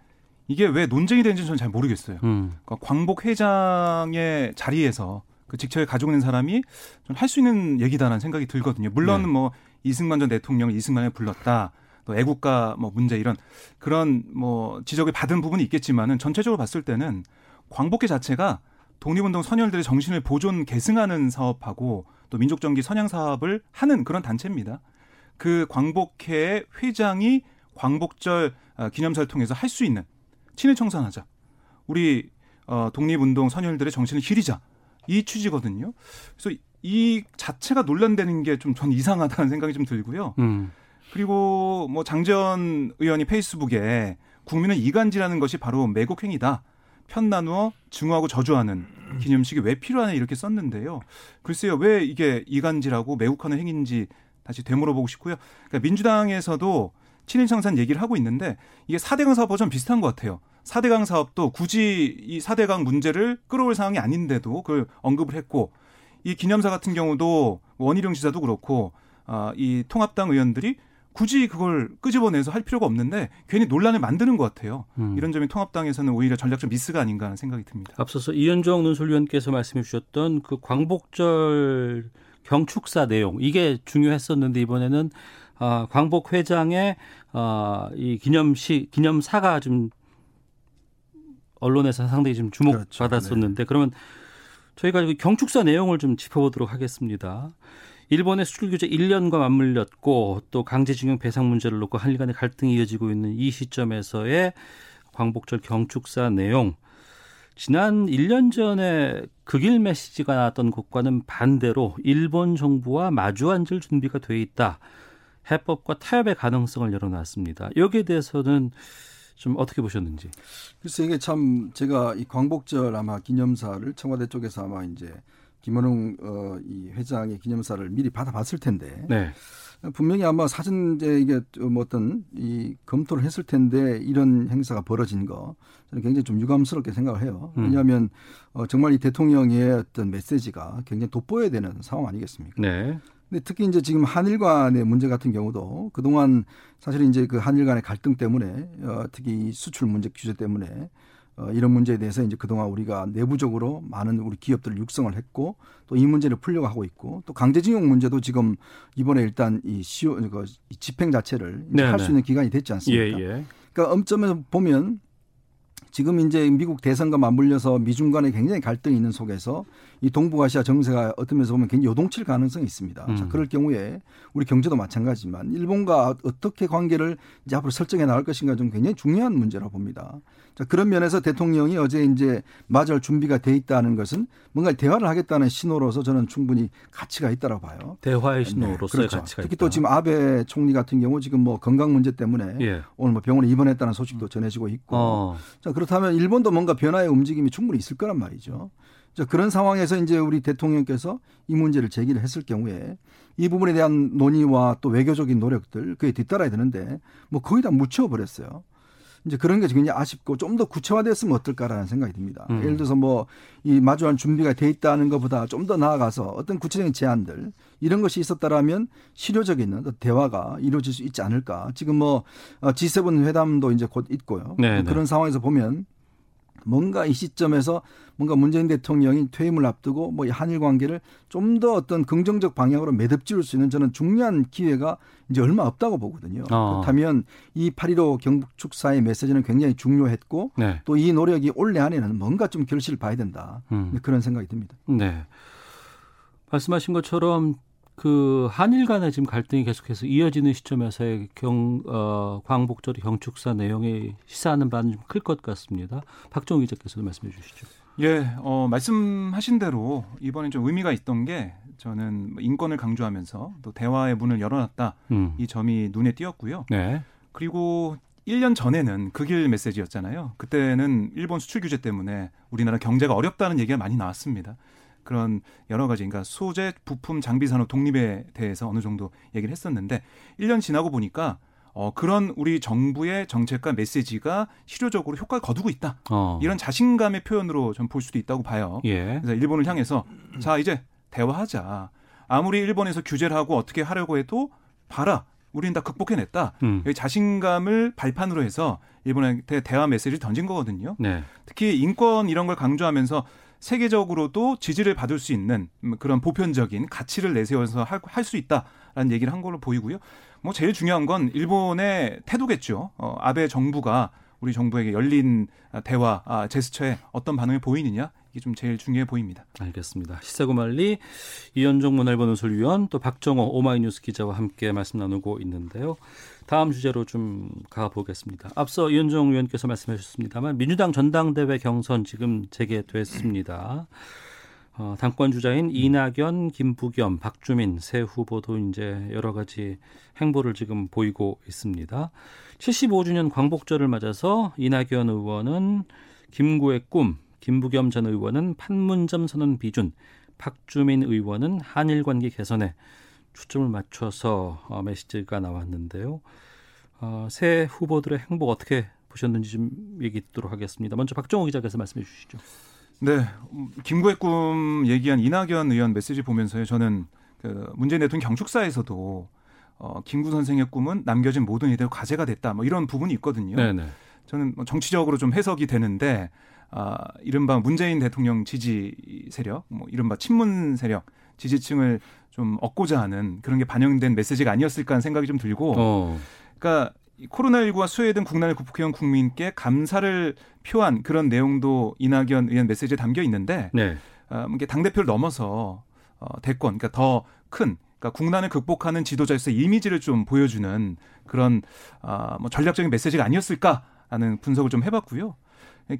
이게 왜 논쟁이 되는지 저는 잘 모르겠어요. 음. 그러니까 광복 회장의 자리에서 그 직책을 가지고 있는 사람이 좀 할 수 있는 얘기다라는 생각이 들거든요. 물론 네. 뭐 이승만 전 대통령이 이승만을 불렀다, 또 애국가 뭐 문제 이런 그런 뭐 지적을 받은 부분이 있겠지만은 전체적으로 봤을 때는 광복회 자체가 독립운동 선열들의 정신을 보존 계승하는 사업하고 또 민족정기 선양 사업을 하는 그런 단체입니다. 그 광복회 회장이 광복절 기념사를 통해서 할 수 있는 친일 청산하자, 우리 독립운동 선열들의 정신을 기리자, 이 취지거든요. 그래서 이 자체가 논란되는 게 좀 전 이상하다는 생각이 좀 들고요. 음. 그리고 뭐 장재원 의원이 페이스북에 국민은 이간질하는 것이 바로 매국행위다, 편 나누어 증오하고 저주하는 기념식이 왜 필요하냐 이렇게 썼는데요. 글쎄요, 왜 이게 이간질하고 매국하는 행위인지 다시 되물어보고 싶고요. 그러니까 민주당에서도 친일청산 얘기를 하고 있는데 이게 사대강 사업과 좀 비슷한 것 같아요. 사대강 사업도 굳이 이 사대강 문제를 끌어올 상황이 아닌데도 그걸 언급을 했고, 이 기념사 같은 경우도 원희룡 지사도 그렇고 아, 이 통합당 의원들이 굳이 그걸 끄집어내서 할 필요가 없는데 괜히 논란을 만드는 것 같아요. 음. 이런 점이 통합당에서는 오히려 전략적 미스가 아닌가 하는 생각이 듭니다. 앞서서 이현종 논설위원께서 말씀해 주셨던 그 광복절 경축사 내용, 이게 중요했었는데 이번에는 아, 광복 회장의 아, 이 기념식 기념사가 좀 언론에서 상당히 좀 주목받았었는데, 그렇죠. 네. 그러면 저희가 경축사 내용을 좀 짚어보도록 하겠습니다. 일본의 수출 규제 일 년과 맞물렸고 또 강제징용 배상 문제를 놓고 한일 간의 갈등이 이어지고 있는 이 시점에서의 광복절 경축사 내용, 지난 일 년 전에 극일 메시지가 나왔던 것과는 반대로 일본 정부와 마주 앉을 준비가 돼 있다, 해법과 타협의 가능성을 열어놨습니다. 여기에 대해서는 좀 어떻게 보셨는지? 글쎄, 이게 참 제가 이 광복절 아마 기념사를 청와대 쪽에서 아마 이제 김원웅 어, 이 회장의 기념사를 미리 받아봤을 텐데 네. 분명히 아마 사전제 이게 뭐 어떤 이 검토를 했을 텐데 이런 행사가 벌어진 거 저는 굉장히 좀 유감스럽게 생각을 해요. 왜냐하면 음. 어, 정말 이 대통령의 어떤 메시지가 굉장히 돋보여야 되는 상황 아니겠습니까? 네. 근데 특히 이제 지금 한일 간의 문제 같은 경우도 그동안 사실 이제 그 한일 간의 갈등 때문에 어, 특히 수출 문제 규제 때문에 어, 이런 문제에 대해서 이제 그동안 우리가 내부적으로 많은 우리 기업들을 육성을 했고 또 이 문제를 풀려고 하고 있고 또 강제징용 문제도 지금 이번에 일단 이 시효, 그 집행 자체를 할 수 있는 기간이 됐지 않습니까? 예, 예. 그러니까 엄점에서 보면 지금 이제 미국 대선과 맞물려서 미중 간에 굉장히 갈등이 있는 속에서 이 동북아시아 정세가 어떤 면에서 보면 굉장히 요동칠 가능성이 있습니다. 음. 자, 그럴 경우에 우리 경제도 마찬가지지만 일본과 어떻게 관계를 이제 앞으로 설정해 나갈 것인가 좀 굉장히 중요한 문제라고 봅니다. 자, 그런 면에서 대통령이 어제 이제 맞을 준비가 돼 있다는 것은 뭔가 대화를 하겠다는 신호로서 저는 충분히 가치가 있다라고 봐요. 대화의 신호로서의 네, 그렇죠. 가치가 특히 있다. 특히 또 지금 아베 총리 같은 경우 지금 뭐 건강 문제 때문에 예. 오늘 뭐 병원에 입원했다는 소식도 전해지고 있고 어. 자, 그렇다면 일본도 뭔가 변화의 움직임이 충분히 있을 거란 말이죠. 자, 그런 상황에서 이제 우리 대통령께서 이 문제를 제기를 했을 경우에 이 부분에 대한 논의와 또 외교적인 노력들 그에 뒤따라야 되는데 뭐 거의 다 묻혀버렸어요. 이제 그런 게 굉장히 아쉽고 좀 더 구체화됐으면 어떨까라는 생각이 듭니다. 음. 예를 들어서 뭐 이 마주한 준비가 돼 있다는 것보다 좀 더 나아가서 어떤 구체적인 제안들 이런 것이 있었다라면 실효적인 대화가 이루어질 수 있지 않을까. 지금 뭐 지 세븐 회담도 이제 곧 있고요. 네네. 그런 상황에서 보면 뭔가 이 시점에서 뭔가 문재인 대통령이 퇴임을 앞두고 뭐 이 한일 관계를 좀 더 어떤 긍정적 방향으로 매듭지을 수 있는 저는 중요한 기회가 이제 얼마 없다고 보거든요. 어. 그렇다면 이 팔일오 경북 축사의 메시지는 굉장히 중요했고 네. 또 이 노력이 올해 안에는 뭔가 좀 결실을 봐야 된다. 음. 그런 생각이 듭니다. 네. 말씀하신 것처럼 그 한일 간의 지금 갈등이 계속해서 이어지는 시점에서의 경, 어, 광복절 경축사 내용이 시사하는 바는 좀 클 것 같습니다. 박종우 기자께서도 말씀해 주시죠. 예, 어, 말씀하신 대로 이번에 좀 의미가 있던 게 저는 인권을 강조하면서 또 대화의 문을 열어놨다. 음. 이 점이 눈에 띄었고요. 네. 그리고 일 년 전에는 극일 메시지였잖아요. 그때는 일본 수출 규제 때문에 우리나라 경제가 어렵다는 얘기가 많이 나왔습니다. 그런 여러 가지 그러니까 소재, 부품, 장비 산업 독립에 대해서 어느 정도 얘기를 했었는데 일 년 지나고 보니까 어, 그런 우리 정부의 정책과 메시지가 실효적으로 효과를 거두고 있다. 어. 이런 자신감의 표현으로 전 볼 수도 있다고 봐요. 예. 그래서 일본을 향해서 자 이제 대화하자. 아무리 일본에서 규제를 하고 어떻게 하려고 해도 봐라. 우리는 다 극복해냈다. 음. 여기 자신감을 발판으로 해서 일본한테 대화 메시지를 던진 거거든요. 네. 특히 인권 이런 걸 강조하면서 세계적으로도 지지를 받을 수 있는 그런 보편적인 가치를 내세워서 할 수 있다라는 얘기를 한 걸로 보이고요. 뭐 제일 중요한 건 일본의 태도겠죠. 어, 아베 정부가 우리 정부에게 열린 대화 아, 제스처에 어떤 반응을 보이느냐 이게 좀 제일 중요해 보입니다. 알겠습니다. 시사고말리 이현종 문화일보 논술위원 또 박정호 오마이뉴스 기자와 함께 말씀 나누고 있는데요. 다음 주제로 좀 가보겠습니다. 앞서 이현종 의원께서 말씀해 주셨습니다만 민주당 전당대회 경선 지금 재개됐습니다. 어, 당권 주자인 이낙연, 김부겸, 박주민 세 후보도 이제 여러 가지 행보를 지금 보이고 있습니다. 칠십오 주년 광복절을 맞아서 이낙연 의원은 김구의 꿈, 김부겸 전 의원은 판문점 선언 비준, 박주민 의원은 한일 관계 개선에 초점을 맞춰서 메시지가 나왔는데요. 어, 새 후보들의 행보 어떻게 보셨는지 좀 얘기 듣도록 하겠습니다. 먼저 박정호 기자께서 말씀해 주시죠. 네, 김구의 꿈 얘기한 이낙연 의원 메시지 보면서 저는 그 문재인 대통령 경축사에서도 어, 김구 선생의 꿈은 남겨진 모든 이들의 과제가 됐다. 뭐 이런 부분이 있거든요. 네네. 저는 정치적으로 좀 해석이 되는데 아, 이른바 문재인 대통령 지지 세력, 뭐 이른바 친문 세력, 지지층을 좀 얻고자 하는 그런 게 반영된 메시지가 아니었을까 하는 생각이 좀 들고, 어. 그러니까 코로나십구와 수해 등 국난을 극복해온 국민께 감사를 표한 그런 내용도 이낙연 의원 메시지에 담겨 있는데, 네. 어, 당대표를 넘어서 어, 대권, 그러니까 더 큰, 그러니까 국난을 극복하는 지도자에서 이미지를 좀 보여주는 그런 어, 뭐 전략적인 메시지가 아니었을까 하는 분석을 좀 해봤고요.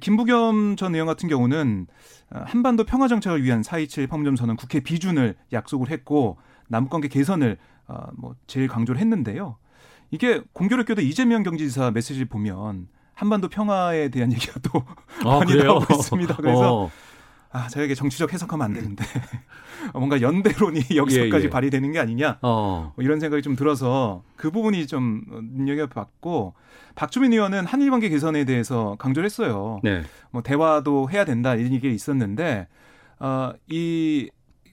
김부겸 전 의원 같은 경우는 한반도 평화 정착을 위한 사 이십칠 판문점 선언 국회 비준을 약속을 했고 남북관계 개선을 뭐 제일 강조를 했는데요. 이게 공교롭게도 이재명 경기지사 메시지를 보면 한반도 평화에 대한 얘기가 또 아, 많이 그래요? 나오고 있습니다. 그래서 어. 아, 저에게 정치적 해석하면 안 되는데 뭔가 연대론이 여기서까지 예, 예. 발휘되는 게 아니냐 어. 뭐 이런 생각이 좀 들어서 그 부분이 좀 눈여겨봤고, 박주민 의원은 한일관계 개선에 대해서 강조를 했어요. 네. 뭐 대화도 해야 된다 이런 얘기가 있었는데 어, 이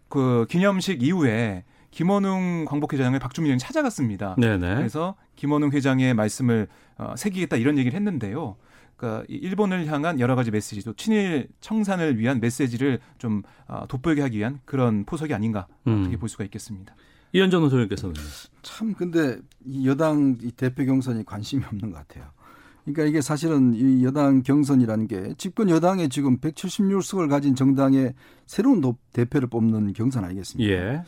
그 기념식 이후에 김원웅 광복회 회장을 박주민 의원이 찾아갔습니다. 네네. 그래서 김원웅 회장의 말씀을 어, 새기겠다 이런 얘기를 했는데요. 그러니까 일본을 향한 여러 가지 메시지, 또 친일 청산을 위한 메시지를 좀 돋보이게 하기 위한 그런 포석이 아닌가 이렇게 음. 볼 수가 있겠습니다. 이현정 의원께서는 참 근데 이 여당 이 대표 경선이 관심이 없는 것 같아요. 그러니까 이게 사실은 이 여당 경선이라는 게 집권 여당의 지금 백칠십육 석을 가진 정당의 새로운 대표를 뽑는 경선 아니겠습니까? 예.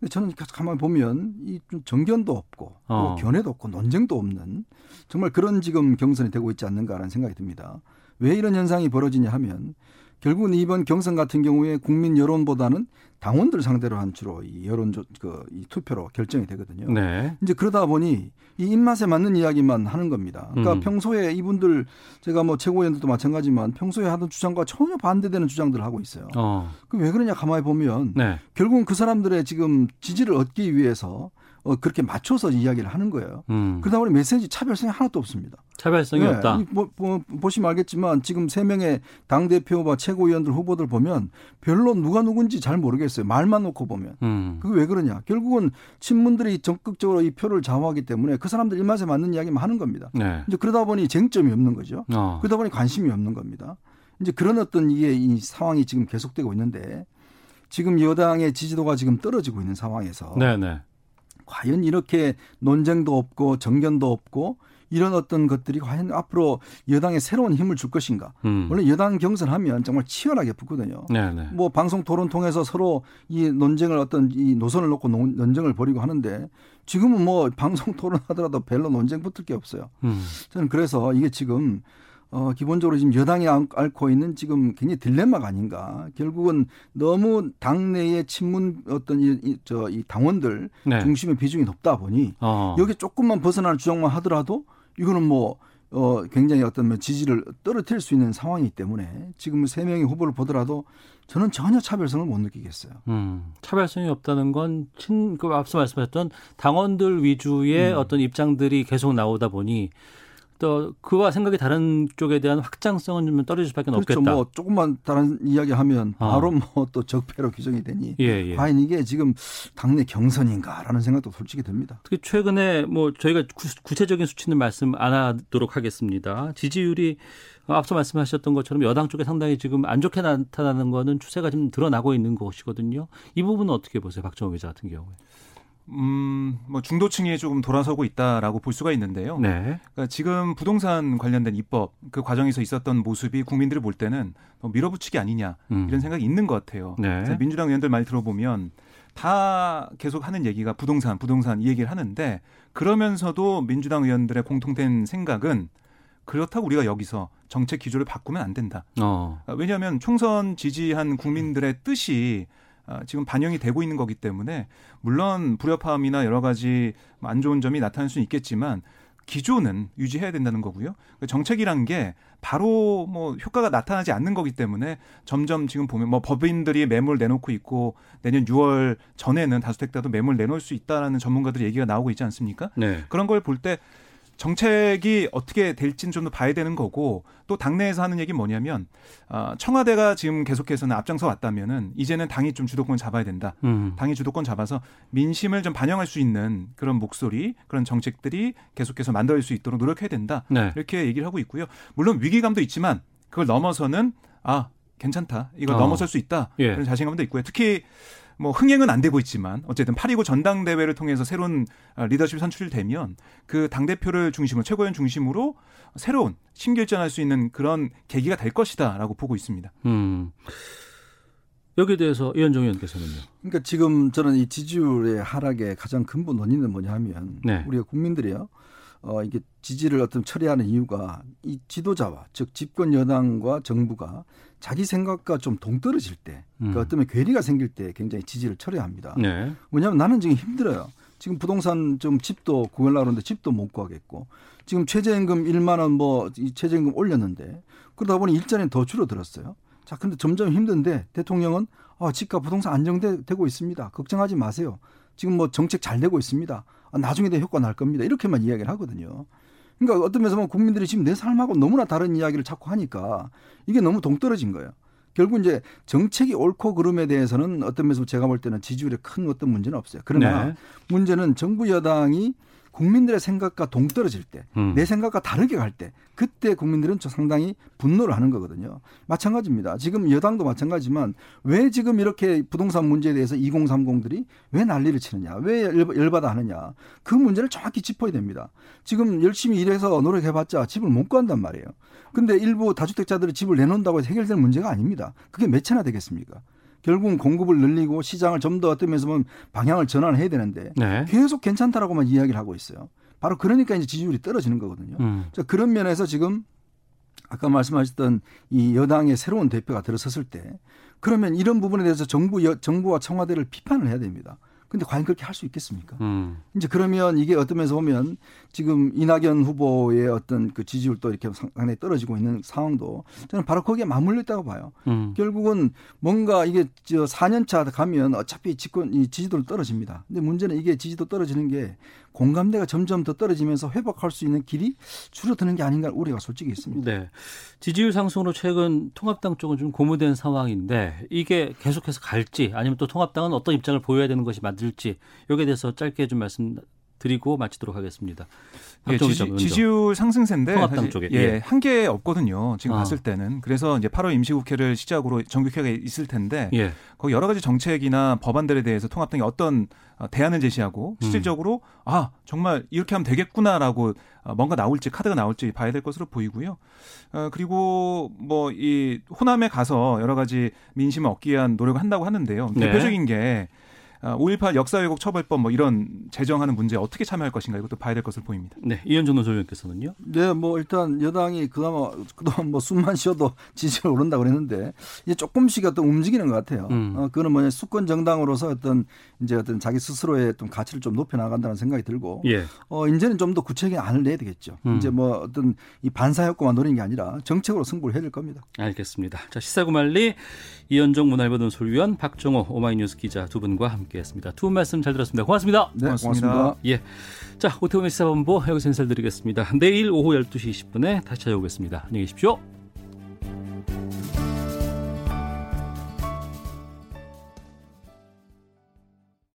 근데 저는 가만 보면 이 좀 정견도 없고 어. 견해도 없고 논쟁도 없는 정말 그런 지금 경선이 되고 있지 않는가라는 생각이 듭니다. 왜 이런 현상이 벌어지냐 하면 결국은 이번 경선 같은 경우에 국민 여론보다는 당원들 상대로 한 주로 이 여론 그 이 투표로 결정이 되거든요. 네. 이제 그러다 보니 이 입맛에 맞는 이야기만 하는 겁니다. 그러니까 음. 평소에 이분들 제가 뭐 최고위원들도 마찬가지지만 평소에 하던 주장과 전혀 반대되는 주장들을 하고 있어요. 어. 그럼 왜 그러냐 가만히 보면 네. 결국은 그 사람들의 지금 지지를 얻기 위해서 어, 그렇게 맞춰서 이야기를 하는 거예요. 음. 그러다 보니 메시지 차별성이 하나도 없습니다. 차별성이 네. 없다. 뭐, 뭐, 보시면 알겠지만 지금 세 명의 당대표와 최고위원들 후보들 보면 별로 누가 누군지 잘 모르겠어요. 말만 놓고 보면. 음. 그게 왜 그러냐. 결국은 친문들이 적극적으로 이 표를 좌우하기 때문에 그 사람들 입맛에 맞는 이야기만 하는 겁니다. 네. 이제 그러다 보니 쟁점이 없는 거죠. 어. 그러다 보니 관심이 없는 겁니다. 이제 그런 어떤 이게 이 상황이 지금 계속되고 있는데 지금 여당의 지지도가 지금 떨어지고 있는 상황에서 네네. 과연 이렇게 논쟁도 없고 정견도 없고 이런 어떤 것들이 과연 앞으로 여당에 새로운 힘을 줄 것인가. 음. 원래 여당 경선하면 정말 치열하게 붙거든요. 네네. 뭐 방송 토론 통해서 서로 이 논쟁을 어떤 이 노선을 놓고 논쟁을 벌이고 하는데 지금은 뭐 방송 토론하더라도 별로 논쟁 붙을 게 없어요. 음. 저는 그래서 이게 지금 어, 기본적으로 지금 여당이 앓고 있는 지금 굉장히 딜레마가 아닌가. 결국은 너무 당내의 친문 어떤 이, 이, 저, 이 당원들 네. 중심의 비중이 높다 보니 어. 여기 조금만 벗어나는 주장만 하더라도 이거는 뭐 어, 굉장히 어떤 지지를 떨어뜨릴 수 있는 상황이기 때문에 지금 세 명의 후보를 보더라도 저는 전혀 차별성을 못 느끼겠어요. 음, 차별성이 없다는 건 친, 그 앞서 말씀하셨던 당원들 위주의 음. 어떤 입장들이 계속 나오다 보니 또 그와 생각이 다른 쪽에 대한 확장성은 좀 떨어질 수밖에 그렇죠. 없겠다. 그렇죠. 뭐 조금만 다른 이야기하면 바로 어. 뭐 또 적폐로 규정이 되니 예, 예. 과연 이게 지금 당내 경선인가라는 생각도 솔직히 듭니다. 특히 최근에 뭐 저희가 구체적인 수치는 말씀 안 하도록 하겠습니다. 지지율이 앞서 말씀하셨던 것처럼 여당 쪽에 상당히 지금 안 좋게 나타나는 거는 추세가 좀 드러나고 있는 것이거든요. 이 부분은 어떻게 보세요, 박정호 기자 같은 경우에? 음, 뭐 중도층이 조금 돌아서고 있다라고 볼 수가 있는데요. 네. 그러니까 지금 부동산 관련된 입법 그 과정에서 있었던 모습이 국민들이 볼 때는 밀어붙이기 아니냐 음. 이런 생각이 있는 것 같아요. 네. 그래서 민주당 의원들 말 들어보면 다 계속 하는 얘기가 부동산, 부동산 이 얘기를 하는데 그러면서도 민주당 의원들의 공통된 생각은 그렇다고 우리가 여기서 정책 기조를 바꾸면 안 된다. 어. 왜냐하면 총선 지지한 국민들의 뜻이 지금 반영이 되고 있는 거기 때문에 물론 불협화음이나 여러 가지 안 좋은 점이 나타날 수는 있겠지만 기조는 유지해야 된다는 거고요. 정책이란 게 바로 뭐 효과가 나타나지 않는 거기 때문에 점점 지금 보면 뭐 법인들이 매물 내놓고 있고 내년 유월 전에는 다주택자도 매물 내놓을 수 있다라는 전문가들의 얘기가 나오고 있지 않습니까? 네. 그런 걸 볼 때 정책이 어떻게 될지는 좀 더 봐야 되는 거고 또 당내에서 하는 얘기는 뭐냐면 청와대가 지금 계속해서는 앞장서 왔다면은 이제는 당이 좀 주도권을 잡아야 된다. 음. 당이 주도권 잡아서 민심을 좀 반영할 수 있는 그런 목소리, 그런 정책들이 계속해서 만들 수 있도록 노력해야 된다. 네. 이렇게 얘기를 하고 있고요. 물론 위기감도 있지만 그걸 넘어서는 아 괜찮다. 이걸 어. 넘어설 수 있다. 예. 그런 자신감도 있고요. 특히 뭐 흥행은 안 되고 있지만 어쨌든 팔 이구 전당대회를 통해서 새로운 리더십 선출이 되면 그 당대표를 중심으로 최고위원 중심으로 새로운 신결전할 수 있는 그런 계기가 될 것이다라고 보고 있습니다. 음. 여기에 대해서 이현종 의원께서는요. 그러니까 지금 저는 이 지지율의 하락의 가장 근본 원인은 뭐냐 하면 네. 우리가 국민들이요. 어 이게 지지를 어떤 처리하는 이유가 이 지도자와 즉 집권 여당과 정부가 자기 생각과 좀 동떨어질 때, 음. 그 어떤 괴리가 생길 때 굉장히 지지를 처리합니다. 네. 왜냐하면 나는 지금 힘들어요. 지금 부동산 좀 집도 구하려고 하는데 집도 못 구하겠고 지금 최저임금 일만 원 뭐 최저임금 올렸는데 그러다 보니 일자리는 더 줄어들었어요. 자, 근데 점점 힘든데 대통령은 아, 집값 부동산 안정되고 있습니다. 걱정하지 마세요. 지금 뭐 정책 잘 되고 있습니다. 아, 나중에 더 효과 날 겁니다. 이렇게만 이야기를 하거든요. 그러니까 어떤 면에서 보면 국민들이 지금 내 삶하고 너무나 다른 이야기를 자꾸 하니까 이게 너무 동떨어진 거예요. 결국 이제 정책이 옳고 그름에 대해서는 어떤 면에서 제가 볼 때는 지지율에 큰 어떤 문제는 없어요. 그러나 네. 문제는 정부 여당이 국민들의 생각과 동떨어질 때, 음. 내 생각과 다르게 갈 때, 그때 국민들은 저 상당히 분노를 하는 거거든요. 마찬가지입니다. 지금 여당도 마찬가지지만 왜 지금 이렇게 부동산 문제에 대해서 이공삼공들이 왜 난리를 치느냐, 왜 열받아 하느냐, 그 문제를 정확히 짚어야 됩니다. 지금 열심히 일해서 노력해봤자 집을 못 구한단 말이에요. 근데 일부 다주택자들이 집을 내놓는다고 해서 해결될 문제가 아닙니다. 그게 몇 채나 되겠습니까? 결국은 공급을 늘리고 시장을 좀 더 어떤 면에서 보면 방향을 전환해야 되는데 네. 계속 괜찮다라고만 이야기를 하고 있어요. 바로 그러니까 이제 지지율이 떨어지는 거거든요. 음. 그런 면에서 지금 아까 말씀하셨던 이 여당의 새로운 대표가 들어섰을 때 그러면 이런 부분에 대해서 정부, 여, 정부와 청와대를 비판을 해야 됩니다. 근데 과연 그렇게 할 수 있겠습니까? 음. 이제 그러면 이게 어떤 면에서 보면 지금 이낙연 후보의 어떤 그 지지율도 이렇게 상당히 떨어지고 있는 상황도 저는 바로 거기에 맞물려 있다고 봐요. 음. 결국은 뭔가 이게 저 사 년 차 가면 어차피 집권, 이 지지도는 떨어집니다. 근데 문제는 이게 지지도 떨어지는 게 공감대가 점점 더 떨어지면서 회복할 수 있는 길이 줄어드는 게 아닌가 우려가 솔직히 있습니다. 네. 지지율 상승으로 최근 통합당 쪽은 좀 고무된 상황인데 이게 계속해서 갈지 아니면 또 통합당은 어떤 입장을 보여야 되는 것이 맞을지 여기에 대해서 짧게 좀 말씀드리고 마치도록 하겠습니다. 예, 지지, 지지율 상승세인데 사실, 쪽에. 예, 예. 한계 없거든요. 지금 아. 봤을 때는. 그래서 이제 팔월 임시국회를 시작으로 정기회가 있을 텐데 예. 거기 여러 가지 정책이나 법안들에 대해서 통합당이 어떤 대안을 제시하고 실질적으로 음. 아 정말 이렇게 하면 되겠구나라고 뭔가 나올지 카드가 나올지 봐야 될 것으로 보이고요. 그리고 뭐 이 호남에 가서 여러 가지 민심을 얻기 위한 노력을 한다고 하는데요. 네. 대표적인 게 오일팔 역사왜곡 처벌법 뭐 이런 제정하는 문제에 어떻게 참여할 것인가 이것도 봐야 될 것을 보입니다. 네, 이현종 노조위원께서는요? 네, 뭐 일단 여당이 그나마 그동안 뭐 숨만 쉬어도 지지율 오른다 그랬는데 이제 조금씩 어떤 움직이는 것 같아요. 음. 어, 그거는 뭐냐 수권 정당으로서 어떤 이제 어떤 자기 스스로의 좀 가치를 좀 높여 나간다는 생각이 들고, 예. 어 이제는 좀 더 구체적인 안을 내야 되겠죠. 음. 이제 뭐 어떤 이 반사 효과만 노리는 게 아니라 정책으로 승부를 해야 될 겁니다. 알겠습니다. 자, 시사구말리 이현종 문화일보 논설위원 박종호 오마이뉴스 기자 두 분과 함께. 했습니다. 두 분 말씀 잘 들었습니다. 고맙습니다. 네, 고맙습니다. 고맙습니다. 예, 자 오태훈의 시사본부 여기서 인사드리겠습니다. 내일 오후 열두 시 이십 분에 다시 찾아오겠습니다. 안녕히 계십시오.